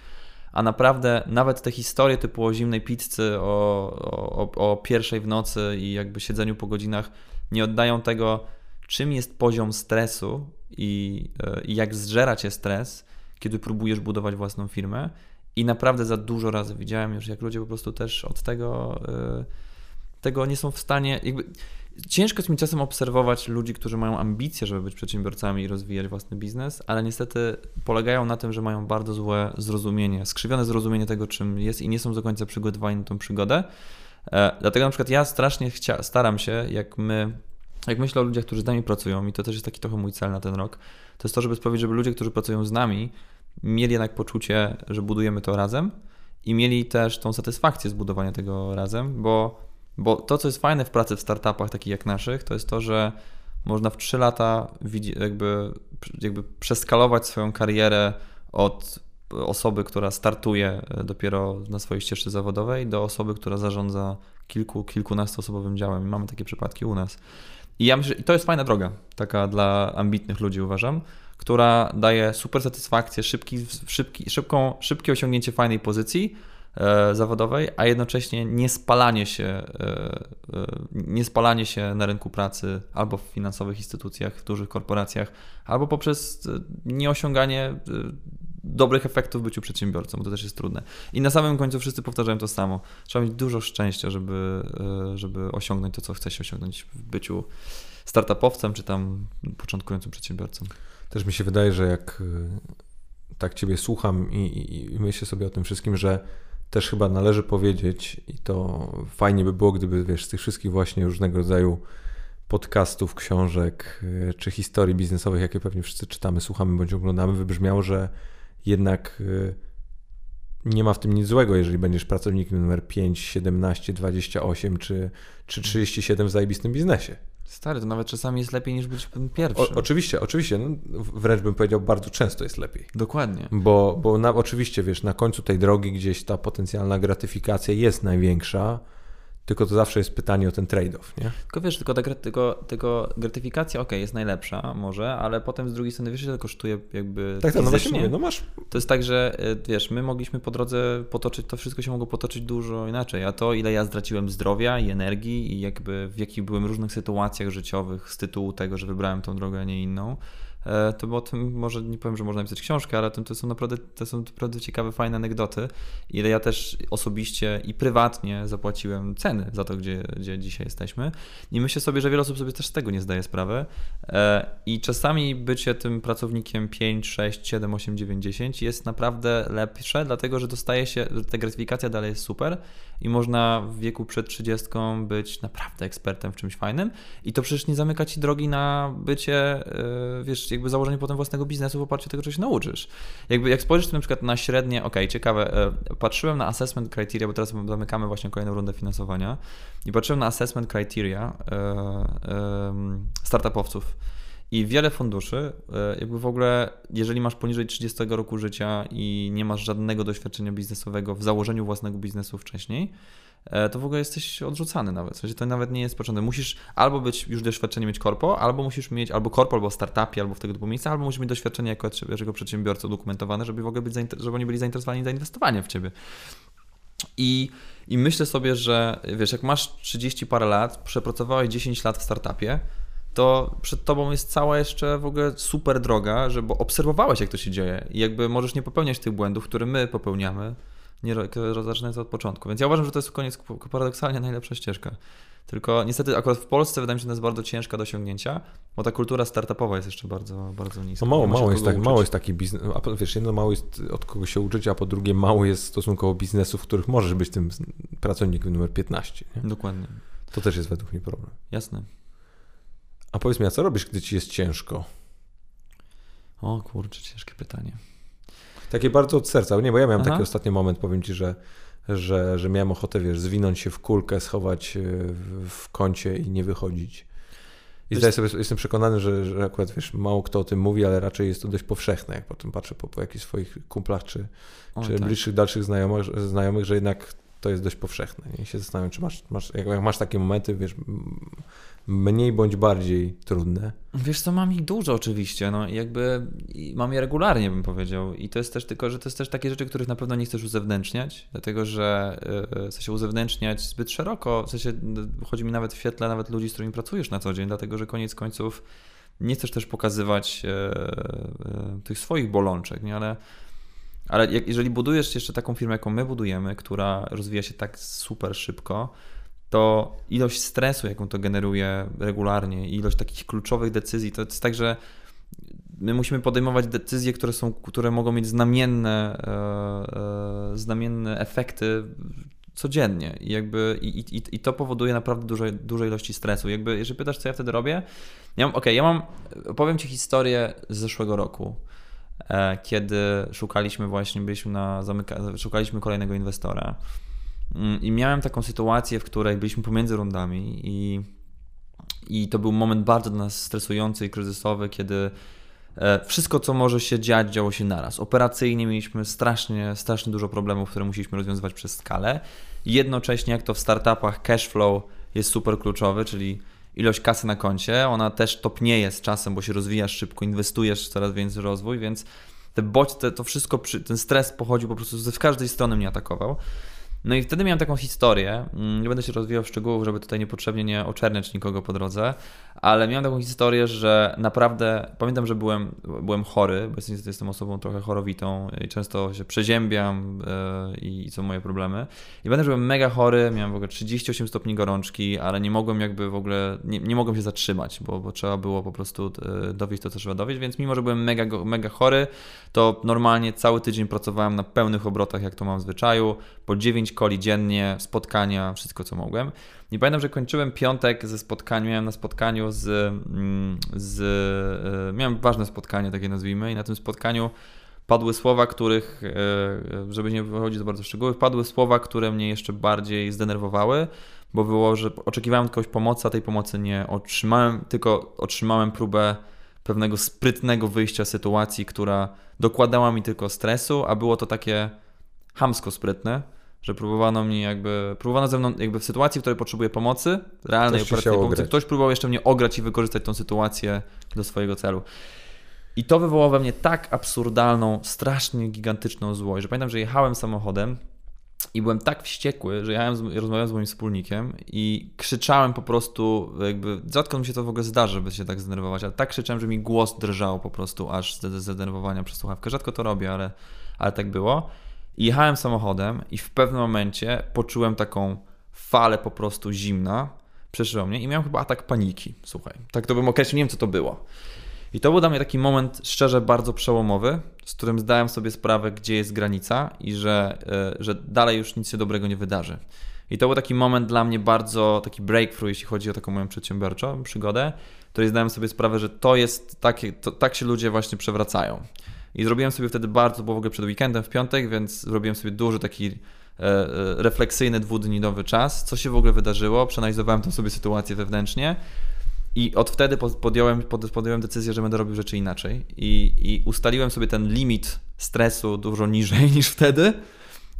A naprawdę nawet te historie typu o zimnej pizzy, o 1:00 w nocy i jakby siedzeniu po godzinach nie oddają tego, czym jest poziom stresu i jak zżera cię stres, kiedy próbujesz budować własną firmę. I naprawdę za dużo razy widziałem już, jak ludzie po prostu też od tego nie są w stanie, jakby ciężko jest mi czasem obserwować ludzi, którzy mają ambicje, żeby być przedsiębiorcami i rozwijać własny biznes, ale niestety polegają na tym, że mają bardzo złe zrozumienie, skrzywione zrozumienie tego, czym jest i nie są do końca przygotowani na tą przygodę. Dlatego na przykład ja strasznie staram się, jak myślę o ludziach, którzy z nami pracują i to też jest taki trochę mój cel na ten rok, to jest to, żeby sprawić, żeby ludzie, którzy pracują z nami, mieli jednak poczucie, że budujemy to razem i mieli też tą satysfakcję z budowania tego razem, bo to, co jest fajne w pracy w startupach takich jak naszych, to jest to, że można w 3 lata jakby przeskalować swoją karierę od osoby, która startuje dopiero na swojej ścieżce zawodowej, do osoby, która zarządza kilkunastoosobowym działem. I mamy takie przypadki u nas. I ja myślę, że to jest fajna droga, taka dla ambitnych ludzi, uważam, która daje super satysfakcję, szybkie osiągnięcie fajnej pozycji zawodowej, a jednocześnie nie spalanie się na rynku pracy albo w finansowych instytucjach, w dużych korporacjach, albo poprzez nieosiąganie dobrych efektów w byciu przedsiębiorcą, bo to też jest trudne. I na samym końcu wszyscy powtarzają to samo. Trzeba mieć dużo szczęścia, żeby osiągnąć to, co chce się osiągnąć w byciu startupowcem, czy tam początkującym przedsiębiorcą. Też mi się wydaje, że jak tak Ciebie słucham i myślę sobie o tym wszystkim, że też chyba należy powiedzieć, i to fajnie by było, gdyby wiesz, z tych wszystkich właśnie różnego rodzaju podcastów, książek czy historii biznesowych, jakie pewnie wszyscy czytamy, słuchamy bądź oglądamy, wybrzmiało, że jednak nie ma w tym nic złego, jeżeli będziesz pracownikiem numer 5, 17, 28 czy 37 w zajebistym biznesie. Stary, to nawet czasami jest lepiej niż być pierwszym. Oczywiście. No, wręcz bym powiedział, bardzo często jest lepiej. Dokładnie. Bo oczywiście, wiesz, na końcu tej drogi gdzieś ta potencjalna gratyfikacja jest największa, tylko to zawsze jest pytanie o ten trade-off, nie? Tylko wiesz, tylko gratyfikacja, okej, jest najlepsza może, ale potem z drugiej strony, wiesz, że to kosztuje jakby... Tak, no właśnie mówię, no masz... To jest tak, że wiesz, my mogliśmy po drodze potoczyć, to wszystko się mogło potoczyć dużo inaczej, a to ile ja straciłem zdrowia i energii i jakby w jakich byłem różnych sytuacjach życiowych z tytułu tego, że wybrałem tą drogę, a nie inną, to bo o tym może nie powiem, że można napisać książkę, ale o tym to są naprawdę ciekawe, fajne anegdoty. Ile ja też osobiście i prywatnie zapłaciłem ceny za to, gdzie dzisiaj jesteśmy. I myślę sobie, że wiele osób sobie też z tego nie zdaje sprawy. I czasami bycie tym pracownikiem 5, 6, 7, 8, 9, 10 jest naprawdę lepsze, dlatego że dostaje się, ta gratyfikacja dalej jest super i można w wieku przed 30 być naprawdę ekspertem w czymś fajnym. I to przecież nie zamyka ci drogi na bycie, wiesz, jakby założenie potem własnego biznesu w oparciu o tego, czego się nauczysz. Jakby jak spojrzysz na przykład na średnie, ciekawe, patrzyłem na assessment criteria, bo teraz zamykamy właśnie kolejną rundę finansowania i patrzyłem na assessment criteria startupowców i wiele funduszy, jakby w ogóle, jeżeli masz poniżej 30 roku życia i nie masz żadnego doświadczenia biznesowego w założeniu własnego biznesu wcześniej, to w ogóle jesteś odrzucany nawet. W sensie to nawet nie jest potrzebne. Musisz albo być już doświadczenie mieć korpo, albo musisz mieć albo korpo, albo startupie, albo w tego typu miejsca, albo musisz mieć doświadczenie jako przedsiębiorcy udokumentowane, żeby w ogóle żeby oni byli zainteresowani zainwestowaniem w ciebie. I myślę sobie, że wiesz, jak masz 30 parę lat, przepracowałeś 10 lat w startupie, to przed tobą jest cała jeszcze w ogóle super droga, żeby obserwowałeś, jak to się dzieje i jakby możesz nie popełniać tych błędów, które my popełniamy, nie zaczynając to od początku. Więc ja uważam, że to jest koniec paradoksalnie najlepsza ścieżka. Tylko niestety akurat w Polsce wydaje mi się, że to jest bardzo ciężka do osiągnięcia, bo ta kultura startupowa jest jeszcze bardzo, bardzo niska. No mało jest taki biznes. A po, wiesz, jedno mało jest od kogo się uczyć, a po drugie mało jest stosunkowo biznesów, w których możesz być tym pracownikiem numer 15. Nie? Dokładnie. To też jest według mnie problem. Jasne. A powiedz mi, a co robisz, gdy ci jest ciężko? O kurczę, ciężkie pytanie. Takie bardzo od serca. Nie, bo ja miałem taki ostatni moment, powiem ci, że miałem ochotę, wiesz, zwinąć się w kulkę, schować w kącie i nie wychodzić. I zdaję sobie, jestem przekonany, że akurat, wiesz, mało kto o tym mówi, ale raczej jest to dość powszechne, jak potem patrzę po jakichś swoich kumplach czy bliższych, dalszych znajomych, że jednak to jest dość powszechne. I się zastanawiam, czy jak masz takie momenty, wiesz, mniej bądź bardziej trudne. Wiesz co, mam ich dużo oczywiście, no jakby mam je regularnie, bym powiedział. I to jest też tylko, że to jest też takie rzeczy, których na pewno nie chcesz uzewnętrzniać, dlatego że chcę się uzewnętrzniać zbyt szeroko, w sensie chodzi mi nawet w świetle nawet ludzi, z którymi pracujesz na co dzień, dlatego że koniec końców nie chcesz też pokazywać tych swoich bolączek, nie? Ale jeżeli budujesz jeszcze taką firmę, jaką my budujemy, która rozwija się tak super szybko, to ilość stresu, jaką to generuje regularnie, i ilość takich kluczowych decyzji, to jest tak, że my musimy podejmować decyzje, które mogą mieć znamienne efekty codziennie. I to powoduje naprawdę duże ilości stresu. Jakby, jeżeli pytasz, co ja wtedy robię, opowiem Ci historię z zeszłego roku, kiedy szukaliśmy kolejnego inwestora. I miałem taką sytuację, w której byliśmy pomiędzy rundami i to był moment bardzo dla nas stresujący i kryzysowy, kiedy wszystko, co może się dziać, działo się naraz. Operacyjnie mieliśmy strasznie dużo problemów, które musieliśmy rozwiązywać przez skalę. Jednocześnie, jak to w startupach, cash flow jest super kluczowy, czyli ilość kasy na koncie. Ona też topnieje z czasem, bo się rozwijasz szybko, inwestujesz w coraz więcej rozwój, więc ten stres pochodził po prostu, z każdej strony mnie atakował. No i wtedy miałem taką historię, nie będę się rozwijał w szczegółów, żeby tutaj niepotrzebnie nie oczerniać nikogo po drodze, ale miałem taką historię, że naprawdę pamiętam, że byłem chory, bo jestem osobą trochę chorowitą i często się przeziębiam i są moje problemy. I pamiętam, że byłem mega chory, miałem w ogóle 38 stopni gorączki, ale nie mogłem jakby w ogóle, nie mogłem się zatrzymać, bo trzeba było po prostu dowieść to, co trzeba dowieść, więc mimo, że byłem mega chory, to normalnie cały tydzień pracowałem na pełnych obrotach, jak to mam w zwyczaju, po 9 coli dziennie, spotkania, wszystko co mogłem. I pamiętam, że kończyłem piątek ze spotkaniem, miałem na spotkaniu miałem ważne spotkanie, takie nazwijmy, i na tym spotkaniu padły słowa, których, żeby nie wychodzić za bardzo w szczegóły, padły słowa, które mnie jeszcze bardziej zdenerwowały, bo było, że oczekiwałem kogoś pomocy, a tej pomocy nie otrzymałem, tylko otrzymałem próbę pewnego sprytnego wyjścia z sytuacji, która dokładała mi tylko stresu, a było to takie chamsko sprytne, że próbowano ze mną jakby w sytuacji, w której potrzebuję pomocy, realnej operacyjnej pomocy, ktoś próbował jeszcze mnie ograć i wykorzystać tą sytuację do swojego celu. I to wywołało we mnie tak absurdalną, strasznie gigantyczną złość, że pamiętam, że jechałem samochodem i byłem tak wściekły, że rozmawiałem z moim wspólnikiem i krzyczałem po prostu, jakby rzadko mi się to w ogóle zdarzy, żeby się tak zdenerwować, ale tak krzyczałem, że mi głos drżał po prostu aż ze zdenerwowania przez słuchawkę. Rzadko to robię, ale tak było. I jechałem samochodem i w pewnym momencie poczułem taką falę po prostu zimna, przeszło mnie i miałem chyba atak paniki, słuchaj. Tak to bym określił, nie wiem co to było. I to był dla mnie taki moment szczerze bardzo przełomowy, z którym zdałem sobie sprawę, gdzie jest granica i że dalej już nic się dobrego nie wydarzy. I to był taki moment dla mnie bardzo, taki breakthrough, jeśli chodzi o taką moją przedsiębiorczą przygodę, w której zdałem sobie sprawę, że to jest takie, tak się ludzie właśnie przewracają. I zrobiłem sobie wtedy bardzo, bo w ogóle przed weekendem w piątek, więc zrobiłem sobie duży taki refleksyjny dwudniowy czas, co się w ogóle wydarzyło, przeanalizowałem tą sobie sytuację wewnętrznie i od wtedy podjąłem decyzję, że będę robił rzeczy inaczej i ustaliłem sobie ten limit stresu dużo niżej niż wtedy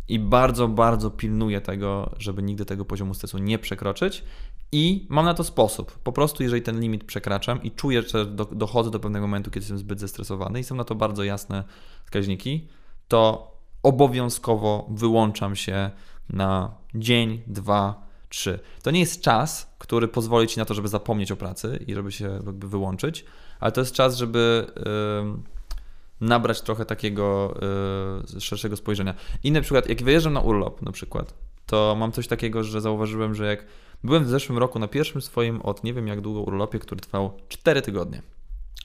i bardzo, bardzo pilnuję tego, żeby nigdy tego poziomu stresu nie przekroczyć i mam na to sposób. Po prostu jeżeli ten limit przekraczam i czuję, że dochodzę do pewnego momentu, kiedy jestem zbyt zestresowany i są na to bardzo jasne wskaźniki, to obowiązkowo wyłączam się na dzień, 2, 3. To nie jest czas, który pozwoli Ci na to, żeby zapomnieć o pracy i żeby się jakby wyłączyć, ale to jest czas, żeby nabrać trochę takiego szerszego spojrzenia. Inny przykład, jak wyjeżdżam na urlop na przykład, to mam coś takiego, że zauważyłem, że jak byłem w zeszłym roku na pierwszym swoim od nie wiem jak długo urlopie, który trwał 4 tygodnie.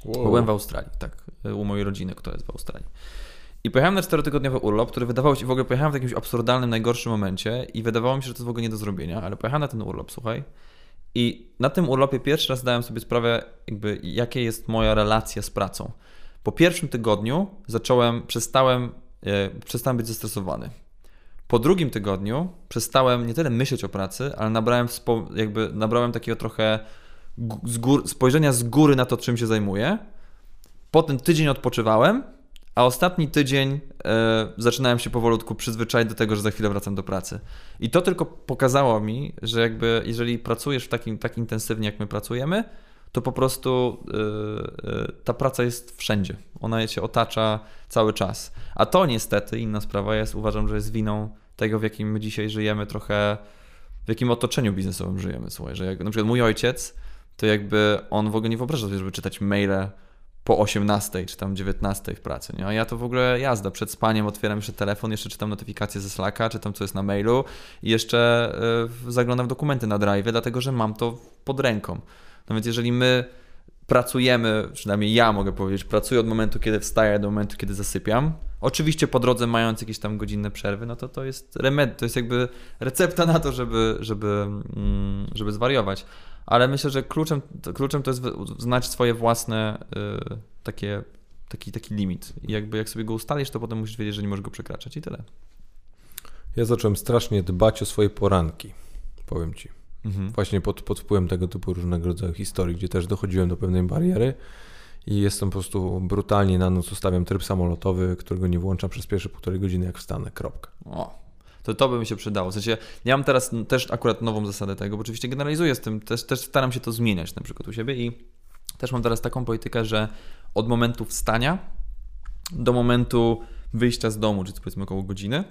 Wow. Byłem w Australii, tak, u mojej rodziny, która jest w Australii. I pojechałem na 4-tygodniowy urlop, który wydawało się, w ogóle pojechałem w jakimś absurdalnym, najgorszym momencie i wydawało mi się, że to jest w ogóle nie do zrobienia, ale pojechałem na ten urlop, słuchaj. I na tym urlopie pierwszy raz zdałem sobie sprawę, jakby jaka jest moja relacja z pracą. Po pierwszym tygodniu przestałem być zestresowany. Po drugim tygodniu przestałem nie tyle myśleć o pracy, ale nabrałem takiego trochę spojrzenia z góry na to, czym się zajmuję. Potem tydzień odpoczywałem, a ostatni tydzień zaczynałem się powolutku przyzwyczaić do tego, że za chwilę wracam do pracy. I to tylko pokazało mi, że jakby jeżeli pracujesz tak intensywnie, jak my pracujemy, to po prostu ta praca jest wszędzie. Ona się otacza cały czas. A to niestety, inna sprawa jest, uważam, że jest winą tego, w jakim my dzisiaj żyjemy trochę, w jakim otoczeniu biznesowym żyjemy. Słuchaj, że jak, na przykład mój ojciec, to jakby on w ogóle nie wyobraża sobie, żeby czytać maile po 18 czy tam 19 w pracy. Nie? A ja to w ogóle jazda. Przed spaniem otwieram jeszcze telefon, jeszcze czytam notyfikacje ze Slacka, czytam co jest na mailu i jeszcze zaglądam w dokumenty na Drive, dlatego że mam to pod ręką. No więc jeżeli my pracujemy, przynajmniej ja mogę powiedzieć, pracuję od momentu, kiedy wstaję do momentu, kiedy zasypiam, oczywiście po drodze mając jakieś tam godzinne przerwy, no to jest remedium, to jest jakby recepta na to, żeby zwariować. Ale myślę, że kluczem to jest znać swoje własne taki limit. I jakby jak sobie go ustalisz, to potem musisz wiedzieć, że nie możesz go przekraczać i tyle. Ja zacząłem strasznie dbać o swoje poranki, powiem Ci. Mhm. Właśnie pod wpływem tego typu różnego rodzaju historii, gdzie też dochodziłem do pewnej bariery i jestem po prostu brutalnie na noc, ustawiam tryb samolotowy, którego nie włączam przez pierwsze półtorej godziny, jak wstanę, kropka. To by mi się przydało. W sensie, ja mam teraz też akurat nową zasadę tego, bo oczywiście generalizuję z tym, też staram się to zmieniać na przykład u siebie i też mam teraz taką politykę, że od momentu wstania do momentu wyjścia z domu, czyli powiedzmy około godziny,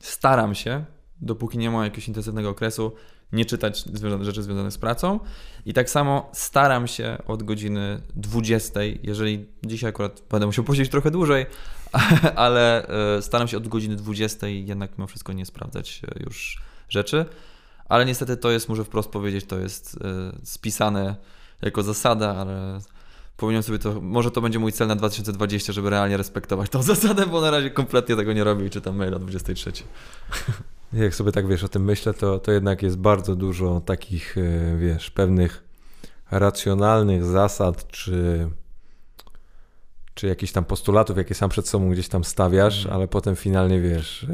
staram się dopóki nie ma jakiegoś intensywnego okresu, nie czytać rzeczy związanych z pracą. I tak samo staram się od godziny 20, jeżeli dzisiaj akurat będę musiał posiedzieć trochę dłużej, ale staram się od godziny 20 jednak mimo wszystko nie sprawdzać już rzeczy. Ale niestety to jest, muszę wprost powiedzieć, to jest spisane jako zasada, ale powinienem sobie to, może to będzie mój cel na 2020, żeby realnie respektować tą zasadę, bo na razie kompletnie tego nie robię i czytam maila o 23. Jak sobie tak, wiesz, o tym myślę, to jednak jest bardzo dużo takich, wiesz, pewnych racjonalnych zasad, czy jakichś tam postulatów, jakie sam przed sobą gdzieś tam stawiasz, ale potem finalnie, wiesz,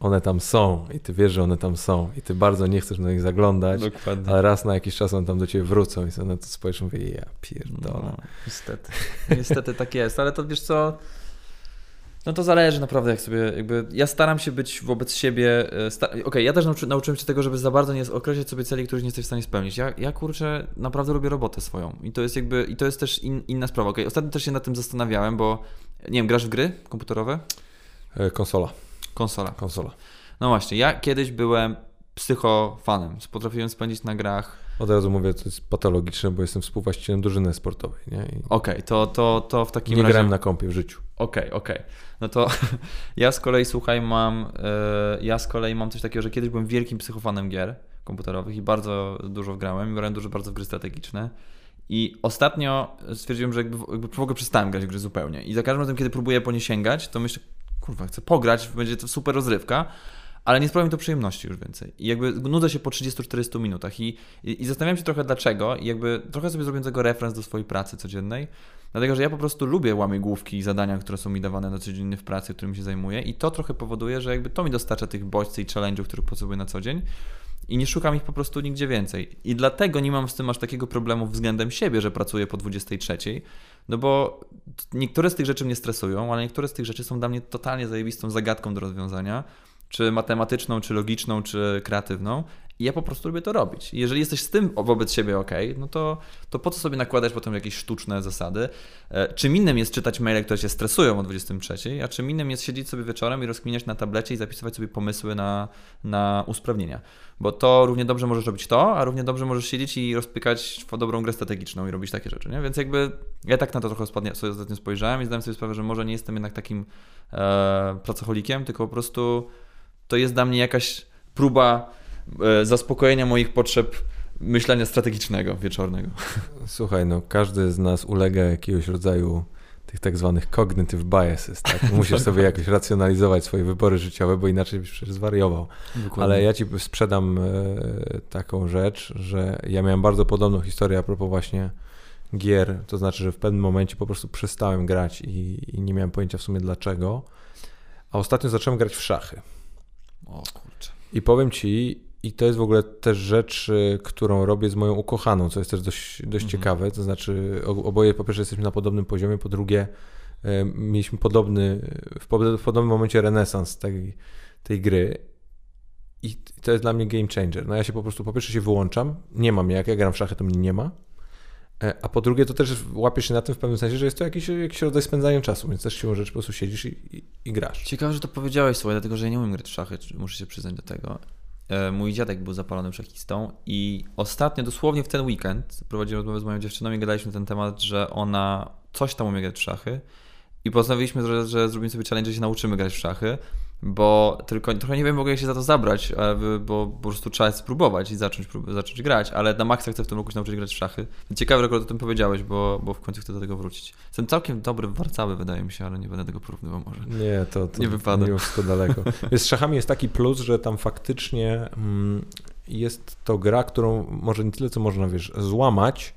one tam są i ty wiesz, że one tam są i ty bardzo nie chcesz do nich zaglądać. Dokładnie. Ale raz na jakiś czas one tam do ciebie wrócą i sobie na to spojrzą i mówię, ja pierdolę. No, niestety tak jest, ale to, wiesz co, no to zależy naprawdę, jak sobie, jakby ja staram się być wobec siebie, okej, ja też nauczyłem się tego, żeby za bardzo nie określać sobie celi, których nie jesteś w stanie spełnić. Ja kurczę, naprawdę robię robotę swoją i to jest jakby, i to jest też inna sprawa. Okej, ostatnio też się nad tym zastanawiałem, bo nie wiem, grasz w gry komputerowe? Konsola. No właśnie, ja kiedyś byłem psychofanem, potrafiłem spędzić na grach. Od razu mówię, to jest patologiczne, bo jestem współwłaścicielem drużyny sportowej. Okej, to w takim razie... Nie grałem na kompie w życiu. Okej. No to ja z kolei, słuchaj, mam coś takiego, że kiedyś byłem wielkim psychofanem gier komputerowych i bardzo dużo grałem. Grałem dużo bardzo w gry strategiczne. I ostatnio stwierdziłem, że jakby w ogóle przestałem grać w gry zupełnie. I za każdym razem, kiedy próbuję po nie sięgać, to myślę, kurwa, chcę pograć, będzie to super rozrywka. Ale nie sprawia mi to przyjemności już więcej. I jakby nudzę się po 30-40 minutach i zastanawiam się trochę dlaczego i jakby trochę sobie zrobię tego referens do swojej pracy codziennej, dlatego że ja po prostu lubię łamigłówki i zadania, które są mi dawane na co dzień w pracy, którymi się zajmuję i to trochę powoduje, że jakby to mi dostarcza tych bodźców i challenge'ów, których potrzebuję na co dzień i nie szukam ich po prostu nigdzie więcej. I dlatego nie mam z tym aż takiego problemu względem siebie, że pracuję po 23, no bo niektóre z tych rzeczy mnie stresują, ale niektóre z tych rzeczy są dla mnie totalnie zajebistą zagadką do rozwiązania, czy matematyczną, czy logiczną, czy kreatywną i ja po prostu lubię to robić. I jeżeli jesteś z tym wobec siebie okej, no to po co sobie nakładać potem jakieś sztuczne zasady? Czym innym jest czytać maile, które się stresują o 23, a czym innym jest siedzieć sobie wieczorem i rozkminiać na tablecie i zapisywać sobie pomysły na usprawnienia. Bo to równie dobrze możesz robić to, a równie dobrze możesz siedzieć i rozpykać w dobrą grę strategiczną i robić takie rzeczy, nie? Więc jakby ja tak na to trochę sobie ostatnio spojrzałem i zdałem sobie sprawę, że może nie jestem jednak takim pracoholikiem, tylko po prostu to jest dla mnie jakaś próba zaspokojenia moich potrzeb myślenia strategicznego, wieczornego. Słuchaj, no każdy z nas ulega jakiegoś rodzaju tych tak zwanych cognitive biases, tak? Musisz sobie jakoś racjonalizować swoje wybory życiowe, bo inaczej byś przecież zwariował. Dokładnie. Ale ja ci sprzedam taką rzecz, że ja miałem bardzo podobną historię a propos właśnie gier, to znaczy, że w pewnym momencie po prostu przestałem grać i nie miałem pojęcia w sumie dlaczego, a ostatnio zacząłem grać w szachy. O kurczę. I powiem ci, i to jest w ogóle też rzecz, którą robię z moją ukochaną, co jest też dość ciekawe, to znaczy oboje po pierwsze jesteśmy na podobnym poziomie, po drugie mieliśmy w podobnym momencie renesans tej gry i to jest dla mnie game changer. No ja się po prostu po pierwsze się wyłączam, nie mam, jak ja gram w szachy, to mnie nie ma, a po drugie to też łapiesz się na tym w pewnym sensie, że jest to jakiś rodzaj spędzania czasu, więc też siłą rzeczy po prostu siedzisz i grasz. Ciekawe, że to powiedziałeś, słuchaj, dlatego że ja nie umiem grać w szachy, muszę się przyznać do tego. Mój dziadek był zapalonym szachistą i ostatnio, dosłownie w ten weekend, prowadziłem rozmowę z moją dziewczyną i gadaliśmy na ten temat, że ona coś tam umie grać w szachy i postanowiliśmy, że zrobimy sobie challenge, że się nauczymy grać w szachy, bo tylko trochę nie wiem w ogóle, jak się za to zabrać, bo po prostu trzeba spróbować i zacząć grać, ale na maksa chcę w tym roku się nauczyć grać w szachy. Ciekawe, że akurat o tym powiedziałeś, bo w końcu chcę do tego wrócić. Jestem całkiem dobry w warcaby, wydaje mi się, ale nie będę tego porównywał może. Nie, to nie wypada. Nie jest to daleko. Z szachami jest taki plus, że tam faktycznie jest to gra, którą może nie tyle, co można, wiesz, złamać,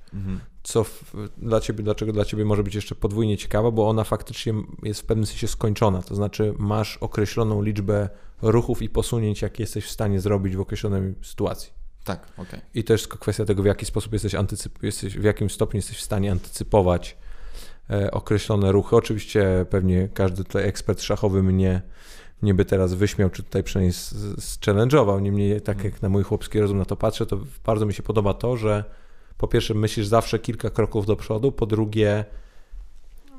dlaczego dla ciebie może być jeszcze podwójnie ciekawa, bo ona faktycznie jest w pewnym sensie skończona, to znaczy masz określoną liczbę ruchów i posunięć, jakie jesteś w stanie zrobić w określonej sytuacji. Tak, okej. I też kwestia tego, w jaki sposób w jakim stopniu jesteś w stanie antycypować określone ruchy. Oczywiście pewnie każdy tutaj ekspert szachowy mnie by teraz wyśmiał, czy tutaj przynajmniej challenge'ował, niemniej tak jak na mój chłopski rozum na to patrzę, to bardzo mi się podoba to, że po pierwsze myślisz zawsze kilka kroków do przodu, po drugie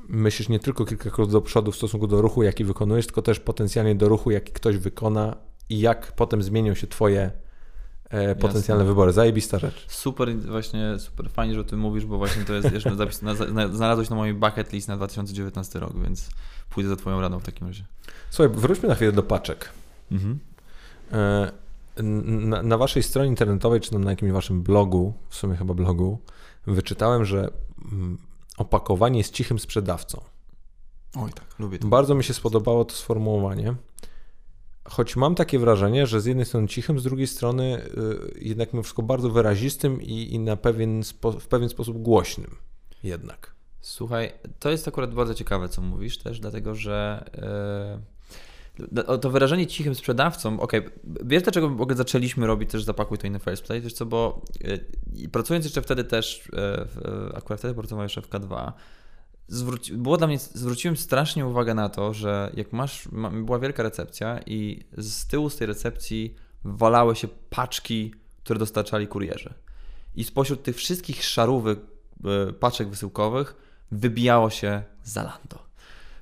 myślisz nie tylko kilka kroków do przodu w stosunku do ruchu, jaki wykonujesz, tylko też potencjalnie do ruchu, jaki ktoś wykona i jak potem zmienią się twoje potencjalne Jasne. Wybory. Zajebista rzecz. Super, właśnie super fajnie, że o tym mówisz, bo właśnie to jest jeszcze zapis, znalazłeś na mojej bucket list na 2019 rok, więc pójdę za twoją radą w takim razie. Słuchaj, wróćmy na chwilę do paczek. Mhm. Na waszej stronie internetowej, czy na jakimś waszym blogu, w sumie chyba blogu, wyczytałem, że opakowanie jest cichym sprzedawcą. Oj tak, lubię to. Bardzo mi się spodobało to sformułowanie, choć mam takie wrażenie, że z jednej strony cichym, z drugiej strony jednak mimo wszystko bardzo wyrazistym i na w pewien sposób głośnym jednak. Słuchaj, to jest akurat bardzo ciekawe, co mówisz też, dlatego że... To wyrażenie cichym sprzedawcą, okej, wiesz dlaczego w ogóle zaczęliśmy robić też Zapakuj to in the first place, wiesz co, bo pracując jeszcze wtedy też, akurat wtedy pracowałem jeszcze w K2, zwróciłem strasznie uwagę na to, że jak była wielka recepcja i z tyłu z tej recepcji walały się paczki, które dostarczali kurierzy i spośród tych wszystkich szarówek, paczek wysyłkowych wybijało się Zalando.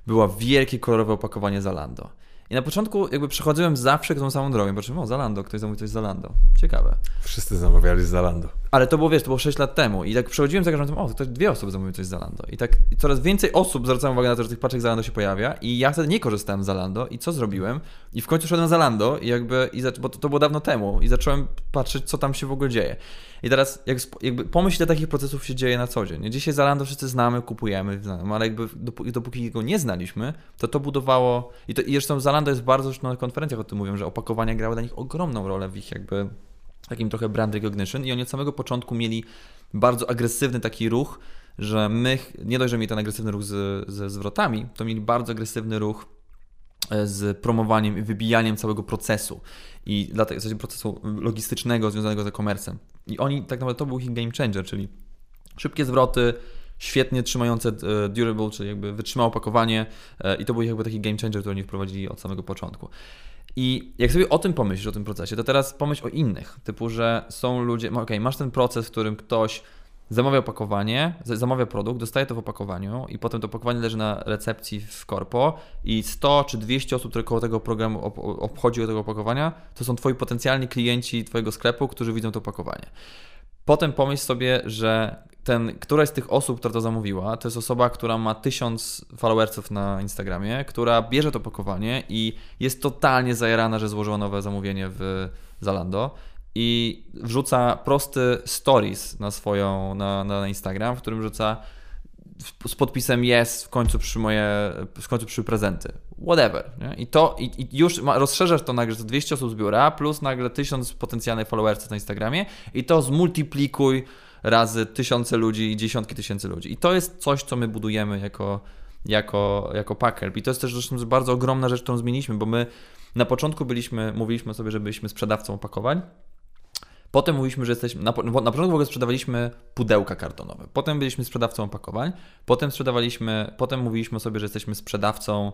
Było wielkie kolorowe opakowanie Zalando. I na początku jakby przechodziłem zawsze tą samą drogę. Patrzyłem, o Zalando, ktoś zamówił coś z Zalando. Ciekawe. Wszyscy zamawiali z Zalando. Ale to było, wiesz, to było 6 lat temu. I tak przechodziłem za każdym razem, o, to dwie osoby zamówiły coś z Zalando. I tak coraz więcej osób zwracało uwagę na to, że tych paczek Zalando się pojawia. I ja wtedy nie korzystałem z Zalando. I co zrobiłem? I w końcu szedłem na Zalando, bo to było dawno temu. I zacząłem patrzeć, co tam się w ogóle dzieje. I teraz jakby pomyśl, ile takich procesów się dzieje na co dzień. Dzisiaj Zalando wszyscy znamy, kupujemy, ale jakby dopóki go nie znaliśmy, to budowało... I zresztą Zalando jest bardzo, zresztą na konferencjach o tym mówią, że opakowania grały dla nich ogromną rolę w ich jakby takim trochę brand recognition i oni od samego początku mieli bardzo agresywny taki ruch, że nie dość, że mieli ten agresywny ruch ze zwrotami, to mieli bardzo agresywny ruch z promowaniem i wybijaniem całego procesu i dlatego w sensie procesu logistycznego związanego z e-commerce'em. I oni tak naprawdę to był ich game changer, czyli szybkie zwroty, świetnie trzymające durable, czyli jakby wytrzymało opakowanie i to był jakby taki game changer, który oni wprowadzili od samego początku. I jak sobie o tym pomyślisz, o tym procesie, to teraz pomyśl o innych, typu, że są ludzie, okej, masz ten proces, w którym ktoś zamawia opakowanie, zamawia produkt, dostaje to w opakowaniu i potem to opakowanie leży na recepcji w korpo i 100 czy 200 osób, które koło tego programu obchodzi tego opakowania, to są twoi potencjalni klienci twojego sklepu, którzy widzą to opakowanie. Potem pomyśl sobie, że któraś z tych osób, która to zamówiła, to jest osoba, która ma 1000 followersów na Instagramie, która bierze to opakowanie i jest totalnie zajarana, że złożyła nowe zamówienie w Zalando i wrzuca prosty stories na Instagram, w którym wrzuca z podpisem jest, w końcu przy prezenty. Whatever. Nie? I już rozszerzasz to nagle, że 200 osób z biura, plus nagle 1000 potencjalnych followersów na Instagramie i to zmultiplikuj razy tysiące ludzi i dziesiątki tysięcy ludzi. I to jest coś, co my budujemy jako Packhelp. I to jest też zresztą bardzo ogromna rzecz, którą zmieniliśmy, bo my na początku mówiliśmy sobie, że byliśmy sprzedawcą opakowań. Potem mówiliśmy, że jesteśmy... Na początku w ogóle sprzedawaliśmy pudełka kartonowe. Potem byliśmy sprzedawcą opakowań. Potem mówiliśmy sobie, że jesteśmy sprzedawcą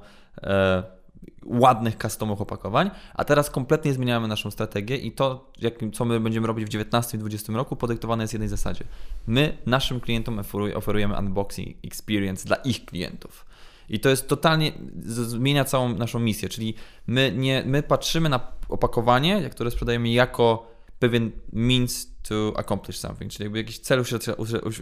ładnych customowych opakowań. A teraz kompletnie zmieniamy naszą strategię i to, co my będziemy robić w 19 i 20 roku, podyktowane jest jednej zasadzie. My naszym klientom oferujemy unboxing experience dla ich klientów. I to jest totalnie, zmienia całą naszą misję. Czyli my patrzymy na opakowanie, które sprzedajemy jako... pewien means to accomplish something, czyli jakby jakiś cel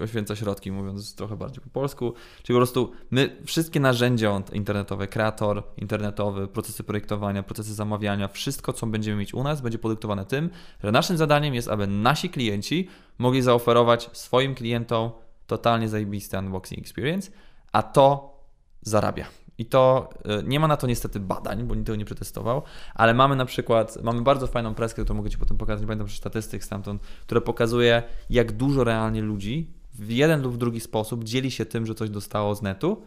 uświęca środki, mówiąc trochę bardziej po polsku, czyli po prostu my wszystkie narzędzia internetowe, kreator internetowy, procesy projektowania, procesy zamawiania, wszystko co będziemy mieć u nas będzie podyktowane tym, że naszym zadaniem jest, aby nasi klienci mogli zaoferować swoim klientom totalnie zajebisty unboxing experience, a to zarabia. I to nie ma na to niestety badań, bo nikt tego nie przetestował, ale mamy na przykład, bardzo fajną preskę, którą mogę Ci potem pokazać, nie pamiętam statystyk stamtąd, która pokazuje, jak dużo realnie ludzi w jeden lub w drugi sposób dzieli się tym, że coś dostało z netu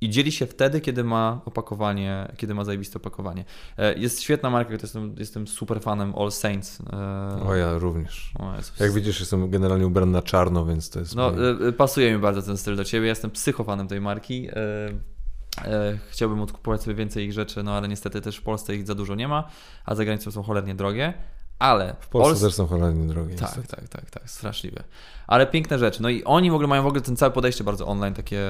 i dzieli się wtedy, kiedy ma opakowanie, kiedy ma zajebiste opakowanie. Jest świetna marka, jestem super fanem All Saints. O, ja również. Jak widzisz, jestem generalnie ubrany na czarno, więc to jest... pasuje mi bardzo ten styl do Ciebie, ja jestem psychofanem tej marki. Chciałbym odkupować sobie więcej ich rzeczy, no ale niestety też w Polsce ich za dużo nie ma, a za granicą są cholernie drogie, ale... W Polsce też są cholernie drogie. Tak, straszliwe. Ale piękne rzeczy. No i oni w ogóle mają ten całe podejście bardzo online, takie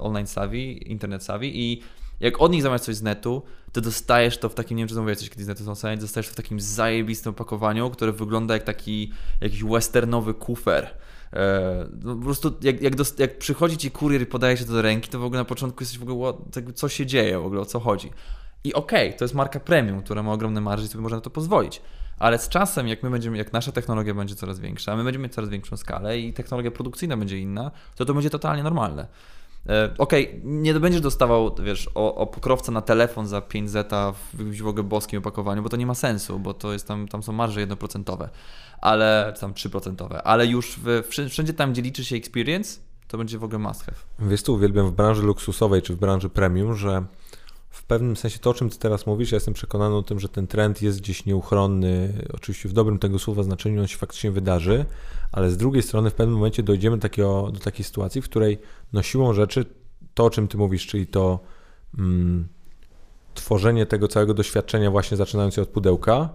online savvy, internet savvy i Jak od nich zamawiasz coś z netu, to dostajesz to w takim, nie wiem czy zamawiałeś coś kiedyś z netu, dostajesz to w takim zajebistym opakowaniu, które wygląda jak taki jakiś westernowy kufer. No, po prostu jak przychodzi ci kurier i podaje się to do ręki, to w ogóle na początku jesteś w ogóle, co się dzieje, w ogóle o co chodzi. I okej, to jest marka premium, która ma ogromne marże i sobie można na to pozwolić. Ale z czasem, jak nasza technologia będzie coraz większa, my będziemy mieć coraz większą skalę i technologia produkcyjna będzie inna, to będzie totalnie normalne. Okej, nie będziesz dostawał, wiesz, pokrowca na telefon za 5 zeta w ogóle boskim opakowaniu, bo to nie ma sensu, bo to jest tam są marże 1%, ale tam 3%, ale już wszędzie tam, gdzie liczy się experience, to będzie w ogóle must have. Wiesz co, uwielbiam w branży luksusowej czy w branży premium, że w pewnym sensie to, o czym ty teraz mówisz, ja jestem przekonany o tym, że ten trend jest gdzieś nieuchronny, oczywiście w dobrym tego słowa znaczeniu on się faktycznie wydarzy, ale z drugiej strony w pewnym momencie dojdziemy do takiej sytuacji, w której no siłą rzeczy to, o czym ty mówisz, czyli to tworzenie tego całego doświadczenia właśnie zaczynając się od pudełka,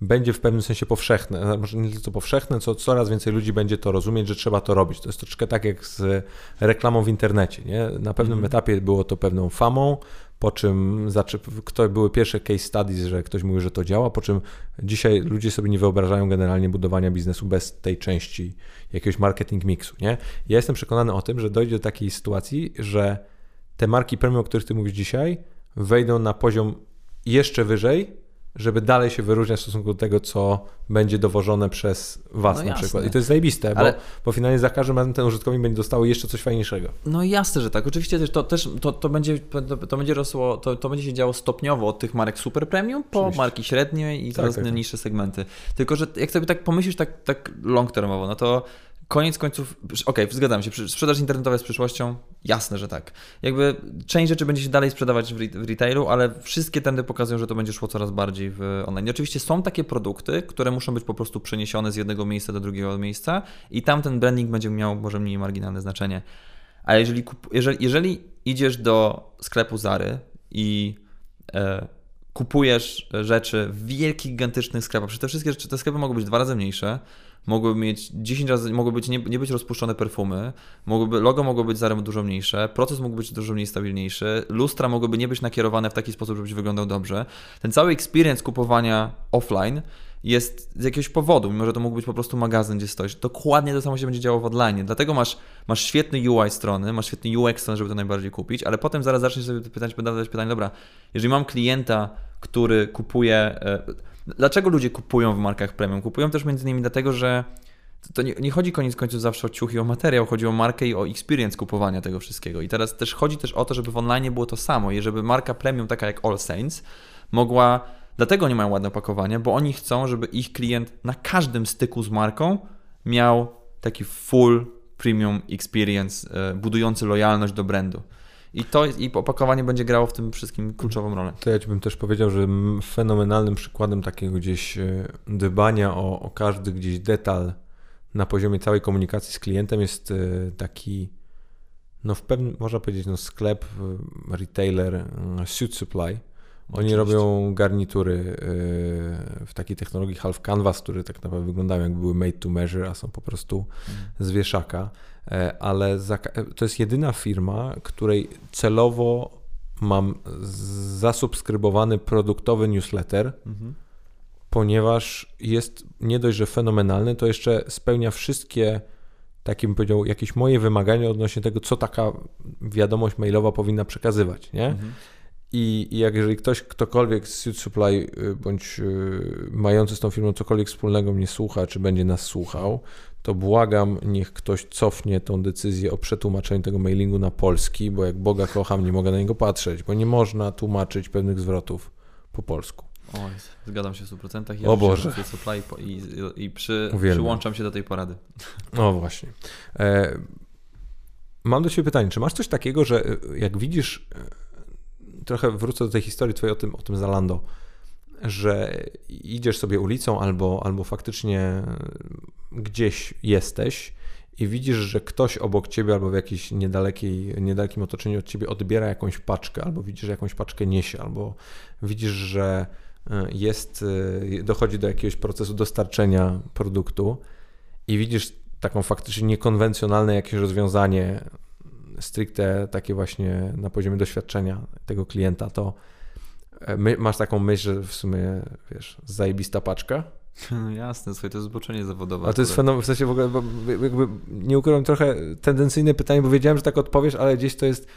będzie w pewnym sensie powszechne, może nie tylko powszechne, co coraz więcej ludzi będzie to rozumieć, że trzeba to robić. To jest troszeczkę tak jak z reklamą w internecie, nie? Na pewnym etapie było to pewną famą, po czym były pierwsze case studies, że ktoś mówił, że to działa, po czym dzisiaj ludzie sobie nie wyobrażają generalnie budowania biznesu bez tej części jakiegoś marketing mixu, nie? Ja jestem przekonany o tym, że dojdzie do takiej sytuacji, że te marki premium, o których ty mówisz dzisiaj, wejdą na poziom jeszcze wyżej, żeby dalej się wyróżniać w stosunku do tego, co będzie dowożone przez was na przykład. I to jest zajebiste, bo finalnie za każdym razem ten użytkownik będzie dostał jeszcze coś fajniejszego. No jasne, że tak. Oczywiście to będzie się działo stopniowo od tych marek super premium po marki średnie i coraz niższe segmenty. Tylko, że jak sobie tak pomyślisz tak long termowo, no to koniec końców, okej, zgadzam się, sprzedaż internetowa jest przyszłością, jasne, że tak. Jakby część rzeczy będzie się dalej sprzedawać w retailu, ale wszystkie trendy pokazują, że to będzie szło coraz bardziej w online. Oczywiście są takie produkty, które muszą być po prostu przeniesione z jednego miejsca do drugiego miejsca i tam ten branding będzie miał może mniej marginalne znaczenie. A jeżeli idziesz do sklepu Zary i kupujesz rzeczy w wielkich, gigantycznych sklepach, przecież te wszystkie rzeczy, te sklepy mogą być 2 razy mniejsze, mogłyby mieć 10 razy, nie być rozpuszczone perfumy, logo mogło być zarem dużo mniejsze, proces mógł być dużo mniej stabilniejszy, lustra mogłyby nie być nakierowane w taki sposób, żebyś wyglądał dobrze. Ten cały experience kupowania offline jest z jakiegoś powodu, mimo że to mógł być po prostu magazyn, gdzie stoisz. Dokładnie to samo się będzie działo w online. Dlatego masz świetny UI strony, masz świetny UX strony, żeby to najbardziej kupić, ale potem zaraz zaczniesz sobie zadawać pytanie, dobra, jeżeli mam klienta, który kupuje... Dlaczego ludzie kupują w markach premium? Kupują też między innymi dlatego, że to nie chodzi koniec końców zawsze o ciuchy, o materiał, chodzi o markę i o experience kupowania tego wszystkiego. I teraz też chodzi też o to, żeby w online było to samo i żeby marka premium, taka jak All Saints, mogła... Dlatego oni mają ładne opakowania, bo oni chcą, żeby ich klient na każdym styku z marką miał taki full premium experience budujący lojalność do brandu. I opakowanie będzie grało w tym wszystkim kluczową rolę. To ja ci bym też powiedział, że fenomenalnym przykładem takiego gdzieś dbania o każdy gdzieś detal na poziomie całej komunikacji z klientem jest taki, no w pewnym, można powiedzieć, no sklep, retailer, Suit Supply. Oni robią garnitury w takiej technologii half canvas, które tak naprawdę wyglądają jak były made to measure, a są po prostu z wieszaka. Ale to jest jedyna firma, której celowo mam zasubskrybowany produktowy newsletter, ponieważ jest nie dość, że fenomenalny, to jeszcze spełnia wszystkie, tak bym powiedział, jakieś moje wymagania odnośnie tego, co taka wiadomość mailowa powinna przekazywać, nie? I jak jeżeli ktokolwiek z Suit Supply bądź mający z tą firmą cokolwiek wspólnego mnie słucha, czy będzie nas słuchał, to błagam, niech ktoś cofnie tą decyzję o przetłumaczeniu tego mailingu na polski, bo jak Boga kocham, nie mogę na niego patrzeć, bo nie można tłumaczyć pewnych zwrotów po polsku. Oj, zgadzam się w 100%. Ja o Boże. Przyłączam się do tej porady. No właśnie. Mam do ciebie pytanie, czy masz coś takiego, że jak widzisz... Trochę wrócę do tej historii twojej o tym Zalando, że idziesz sobie ulicą albo faktycznie gdzieś jesteś i widzisz, że ktoś obok ciebie albo w jakimś niedalekim otoczeniu od ciebie odbiera jakąś paczkę, albo widzisz, że jakąś paczkę niesie, albo widzisz, że dochodzi do jakiegoś procesu dostarczenia produktu i widzisz taką faktycznie niekonwencjonalne jakieś rozwiązanie stricte takie właśnie na poziomie doświadczenia tego klienta, to masz taką myśl, że w sumie, wiesz, zajebista paczka. No jasne, słuchaj, to jest zboczenie zawodowe. A to jest fenomen, w sensie w ogóle, bo jakby nie ukryłem, trochę tendencyjne pytanie, bo wiedziałem, że tak odpowiesz, ale gdzieś to jest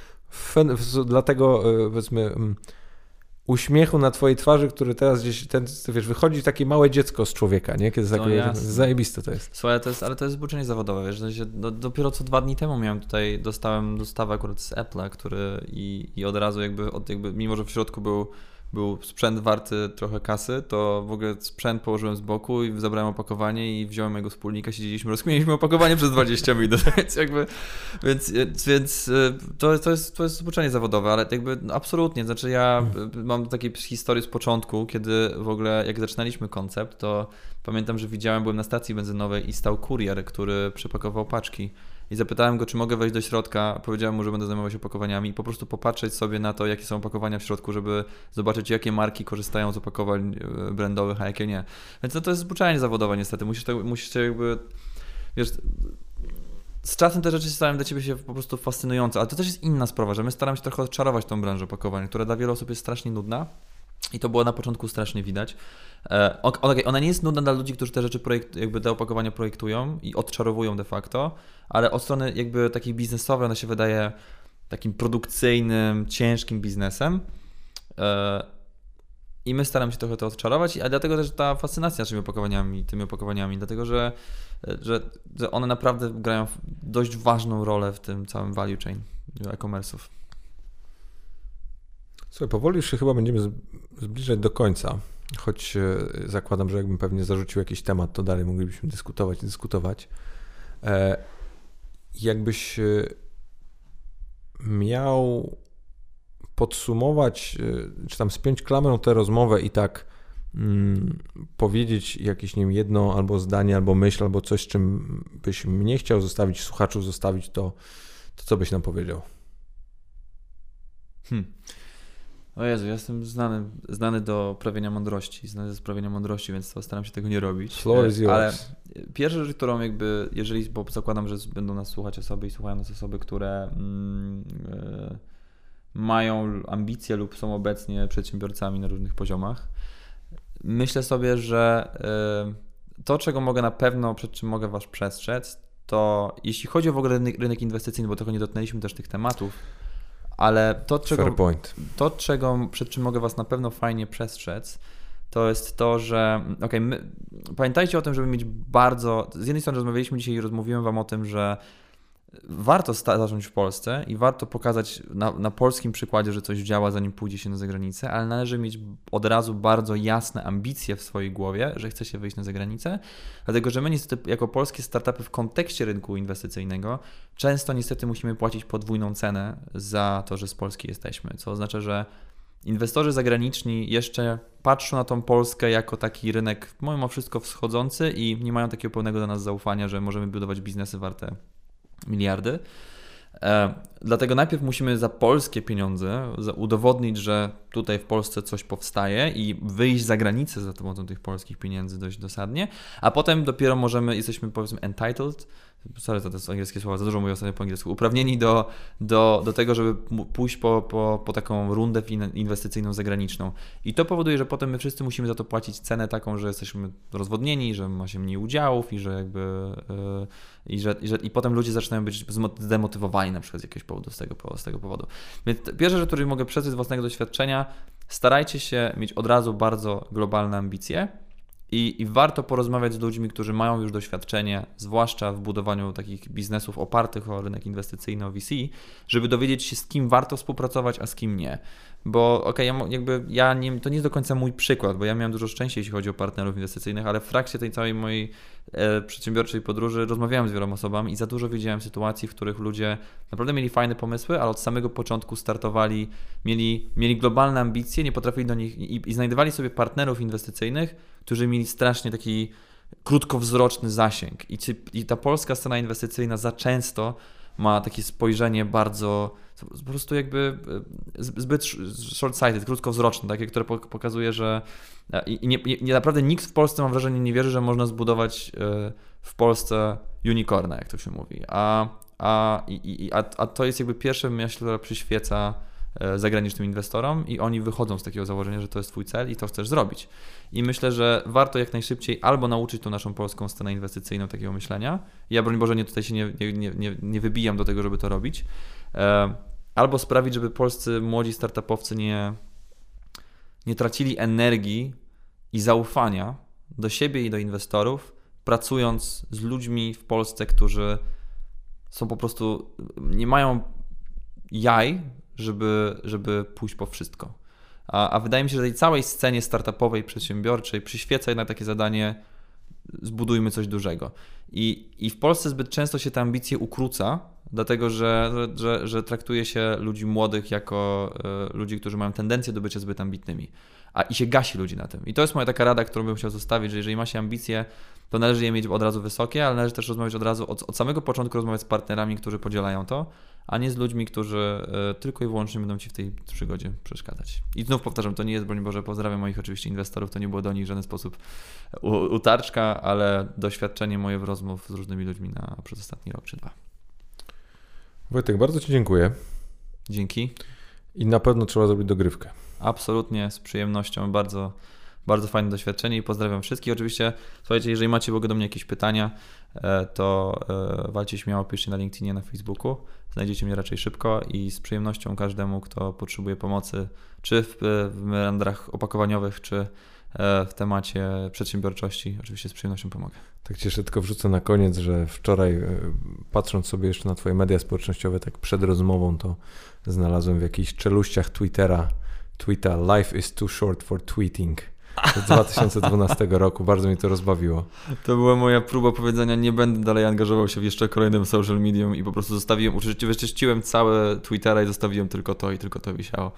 dlatego, powiedzmy, uśmiechu na twojej twarzy, który teraz gdzieś, ten, wiesz, wychodzi takie małe dziecko z człowieka, nie? Kiedy zakryje, zajebiste to jest. Słuchaj, ale to jest zboczenie zawodowe, wiesz, że dopiero co 2 dni temu miałem tutaj, dostałem dostawę akurat z Apple'a, który i od razu jakby, mimo że w środku był sprzęt warty trochę kasy, to w ogóle sprzęt położyłem z boku i zabrałem opakowanie i wziąłem mojego wspólnika, siedzieliśmy, rozkminialiśmy opakowanie przez 20 minut, więc to jest zboczenie zawodowe, ale jakby no absolutnie, znaczy ja mam takie historie z początku, kiedy w ogóle jak zaczynaliśmy koncept, to pamiętam, że byłem na stacji benzynowej i stał kurier, który przepakował paczki. I zapytałem go, czy mogę wejść do środka, powiedziałem mu, że będę zajmował się opakowaniami i po prostu popatrzeć sobie na to, jakie są opakowania w środku, żeby zobaczyć, jakie marki korzystają z opakowań brandowych, a jakie nie. Więc no to jest zbuczanie zawodowe niestety, musisz jakby, wiesz, z czasem te rzeczy stają dla ciebie się po prostu fascynujące, ale to też jest inna sprawa, że my staramy się trochę odczarować tą branżę opakowań, która dla wielu osób jest strasznie nudna. I to było na początku strasznie widać. Okay, ona nie jest nudna dla ludzi, którzy te rzeczy jakby te opakowania projektują i odczarowują de facto, ale od strony jakby takiej biznesowej ona się wydaje takim produkcyjnym, ciężkim biznesem. I my staramy się trochę to odczarować, a dlatego też ta fascynacja tymi opakowaniami, dlatego że one naprawdę grają dość ważną rolę w tym całym value chain e-commerce'ów. Słuchaj, powoli już się chyba będziemy zbliżać do końca, choć zakładam, że jakbym pewnie zarzucił jakiś temat, to dalej moglibyśmy dyskutować. Jakbyś miał podsumować, czy tam spiąć klamrą tę rozmowę i tak powiedzieć jakieś, nie wiem, jedno albo zdanie, albo myśl, albo coś, czym byś mnie chciał zostawić, słuchaczu zostawić, to co byś nam powiedział? O Jezu, ja jestem znany do prawienia mądrości, więc staram się tego nie robić. Ale pierwsza rzecz, którą jakby, bo zakładam, że będą nas słuchać osoby i słuchają nas osoby, które mają ambicje lub są obecnie przedsiębiorcami na różnych poziomach. Myślę sobie, że to, czego mogę na pewno, przed czym mogę was przestrzec, to jeśli chodzi o w ogóle rynek inwestycyjny, bo trochę nie dotknęliśmy też tych tematów, ale przed czym mogę was na pewno fajnie przestrzec, to jest to, że pamiętajcie o tym, żeby mieć z jednej strony rozmawialiśmy dzisiaj i rozmówiłem wam o tym, że warto zacząć w Polsce i warto pokazać na polskim przykładzie, że coś działa, zanim pójdzie się na zagranicę, ale należy mieć od razu bardzo jasne ambicje w swojej głowie, że chce się wyjść na zagranicę, dlatego że my niestety jako polskie startupy w kontekście rynku inwestycyjnego często niestety musimy płacić podwójną cenę za to, że z Polski jesteśmy, co oznacza, że inwestorzy zagraniczni jeszcze patrzą na tą Polskę jako taki rynek mimo wszystko wschodzący i nie mają takiego pełnego do nas zaufania, że możemy budować biznesy warte miliardy. Dlatego najpierw musimy za polskie pieniądze udowodnić, że tutaj w Polsce coś powstaje i wyjść za granicę za pomocą tych polskich pieniędzy dość dosadnie, a potem dopiero jesteśmy powiedzmy entitled, sorry za te angielskie słowa, za dużo mówię ostatnio po angielsku, uprawnieni do tego, żeby pójść po taką rundę inwestycyjną zagraniczną. I to powoduje, że potem my wszyscy musimy za to płacić cenę taką, że jesteśmy rozwodnieni, że ma się mniej udziałów i potem ludzie zaczynają być zdemotywowani na przykład z jakiegoś powodu, z tego powodu. Więc pierwsza rzecz, której mogę przeczytać z własnego doświadczenia, starajcie się mieć od razu bardzo globalne ambicje. I warto porozmawiać z ludźmi, którzy mają już doświadczenie, zwłaszcza w budowaniu takich biznesów opartych o rynek inwestycyjny, o VC, żeby dowiedzieć się, z kim warto współpracować, a z kim nie. Bo to nie jest do końca mój przykład, bo ja miałem dużo szczęścia, jeśli chodzi o partnerów inwestycyjnych, ale w trakcie tej całej mojej przedsiębiorczej podróży rozmawiałem z wieloma osobami i za dużo wiedziałem sytuacji, w których ludzie naprawdę mieli fajne pomysły, ale od samego początku startowali, mieli globalne ambicje, nie potrafili do nich i znajdowali sobie partnerów inwestycyjnych, którzy mieli strasznie taki krótkowzroczny zasięg. I ta polska scena inwestycyjna za często ma takie spojrzenie bardzo, po prostu jakby zbyt short-sighted, krótkowzroczne, takie, które pokazuje, że naprawdę nikt w Polsce, mam wrażenie, nie wierzy, że można zbudować w Polsce unicorna, jak to się mówi. A A to jest jakby pierwsza myśl, która przyświeca zagranicznym inwestorom i oni wychodzą z takiego założenia, że to jest twój cel i to chcesz zrobić. I myślę, że warto jak najszybciej albo nauczyć tą naszą polską scenę inwestycyjną takiego myślenia. Ja broń Boże tutaj się nie wybijam do tego, żeby to robić. Albo sprawić, żeby polscy młodzi startupowcy nie tracili energii i zaufania do siebie i do inwestorów, pracując z ludźmi w Polsce, którzy są po prostu, nie mają jaj, żeby pójść po wszystko. A wydaje mi się, że tej całej scenie startupowej, przedsiębiorczej przyświeca jednak takie zadanie: zbudujmy coś dużego. I w Polsce zbyt często się te ambicje ukróca, dlatego że traktuje się ludzi młodych jako ludzi, którzy mają tendencję do bycia zbyt ambitnymi. I się gasi ludzi na tym. I to jest moja taka rada, którą bym chciał zostawić, że jeżeli ma się ambicje, to należy je mieć od razu wysokie, ale należy też rozmawiać od razu, od samego początku rozmawiać z partnerami, którzy podzielają to, a nie z ludźmi, którzy tylko i wyłącznie będą Ci w tej przygodzie przeszkadzać. I znów powtarzam, to nie jest, broń Boże, pozdrawiam moich oczywiście inwestorów, to nie było do nich w żaden sposób utarczka, ale doświadczenie moje w rozmów z różnymi ludźmi przez ostatni rok czy dwa. Wojtek, bardzo Ci dziękuję. Dzięki. I na pewno trzeba zrobić dogrywkę. Absolutnie, z przyjemnością, bardzo, bardzo fajne doświadczenie i pozdrawiam wszystkich. Oczywiście, słuchajcie, jeżeli macie w ogóle do mnie jakieś pytania, to walcie śmiało, piszcie na LinkedInie, na Facebooku. Znajdziecie mnie raczej szybko i z przyjemnością każdemu, kto potrzebuje pomocy, czy w meandrach opakowaniowych, czy w temacie przedsiębiorczości, oczywiście z przyjemnością pomogę. Tak ci jeszcze tylko wrzucę na koniec, że wczoraj, patrząc sobie jeszcze na Twoje media społecznościowe, tak przed rozmową, to znalazłem w jakichś czeluściach tweeta Life is too short for tweeting z 2012 roku. Bardzo mnie to rozbawiło. To była moja próba powiedzenia: nie będę dalej angażował się w jeszcze kolejnym social medium i po prostu zostawiłem, wyczyściłem całe Twittera i zostawiłem tylko to i tylko to wisiało.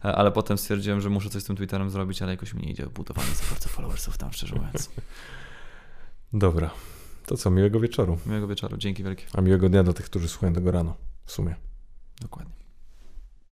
Ale potem stwierdziłem, że muszę coś z tym Twitterem zrobić, ale jakoś mi nie idzie budowanie za bardzo followersów tam, szczerze mówiąc. Dobra, to co, miłego wieczoru. Miłego wieczoru, dzięki wielkie. A miłego dnia dla tych, którzy słuchają tego rano, w sumie. Dokładnie.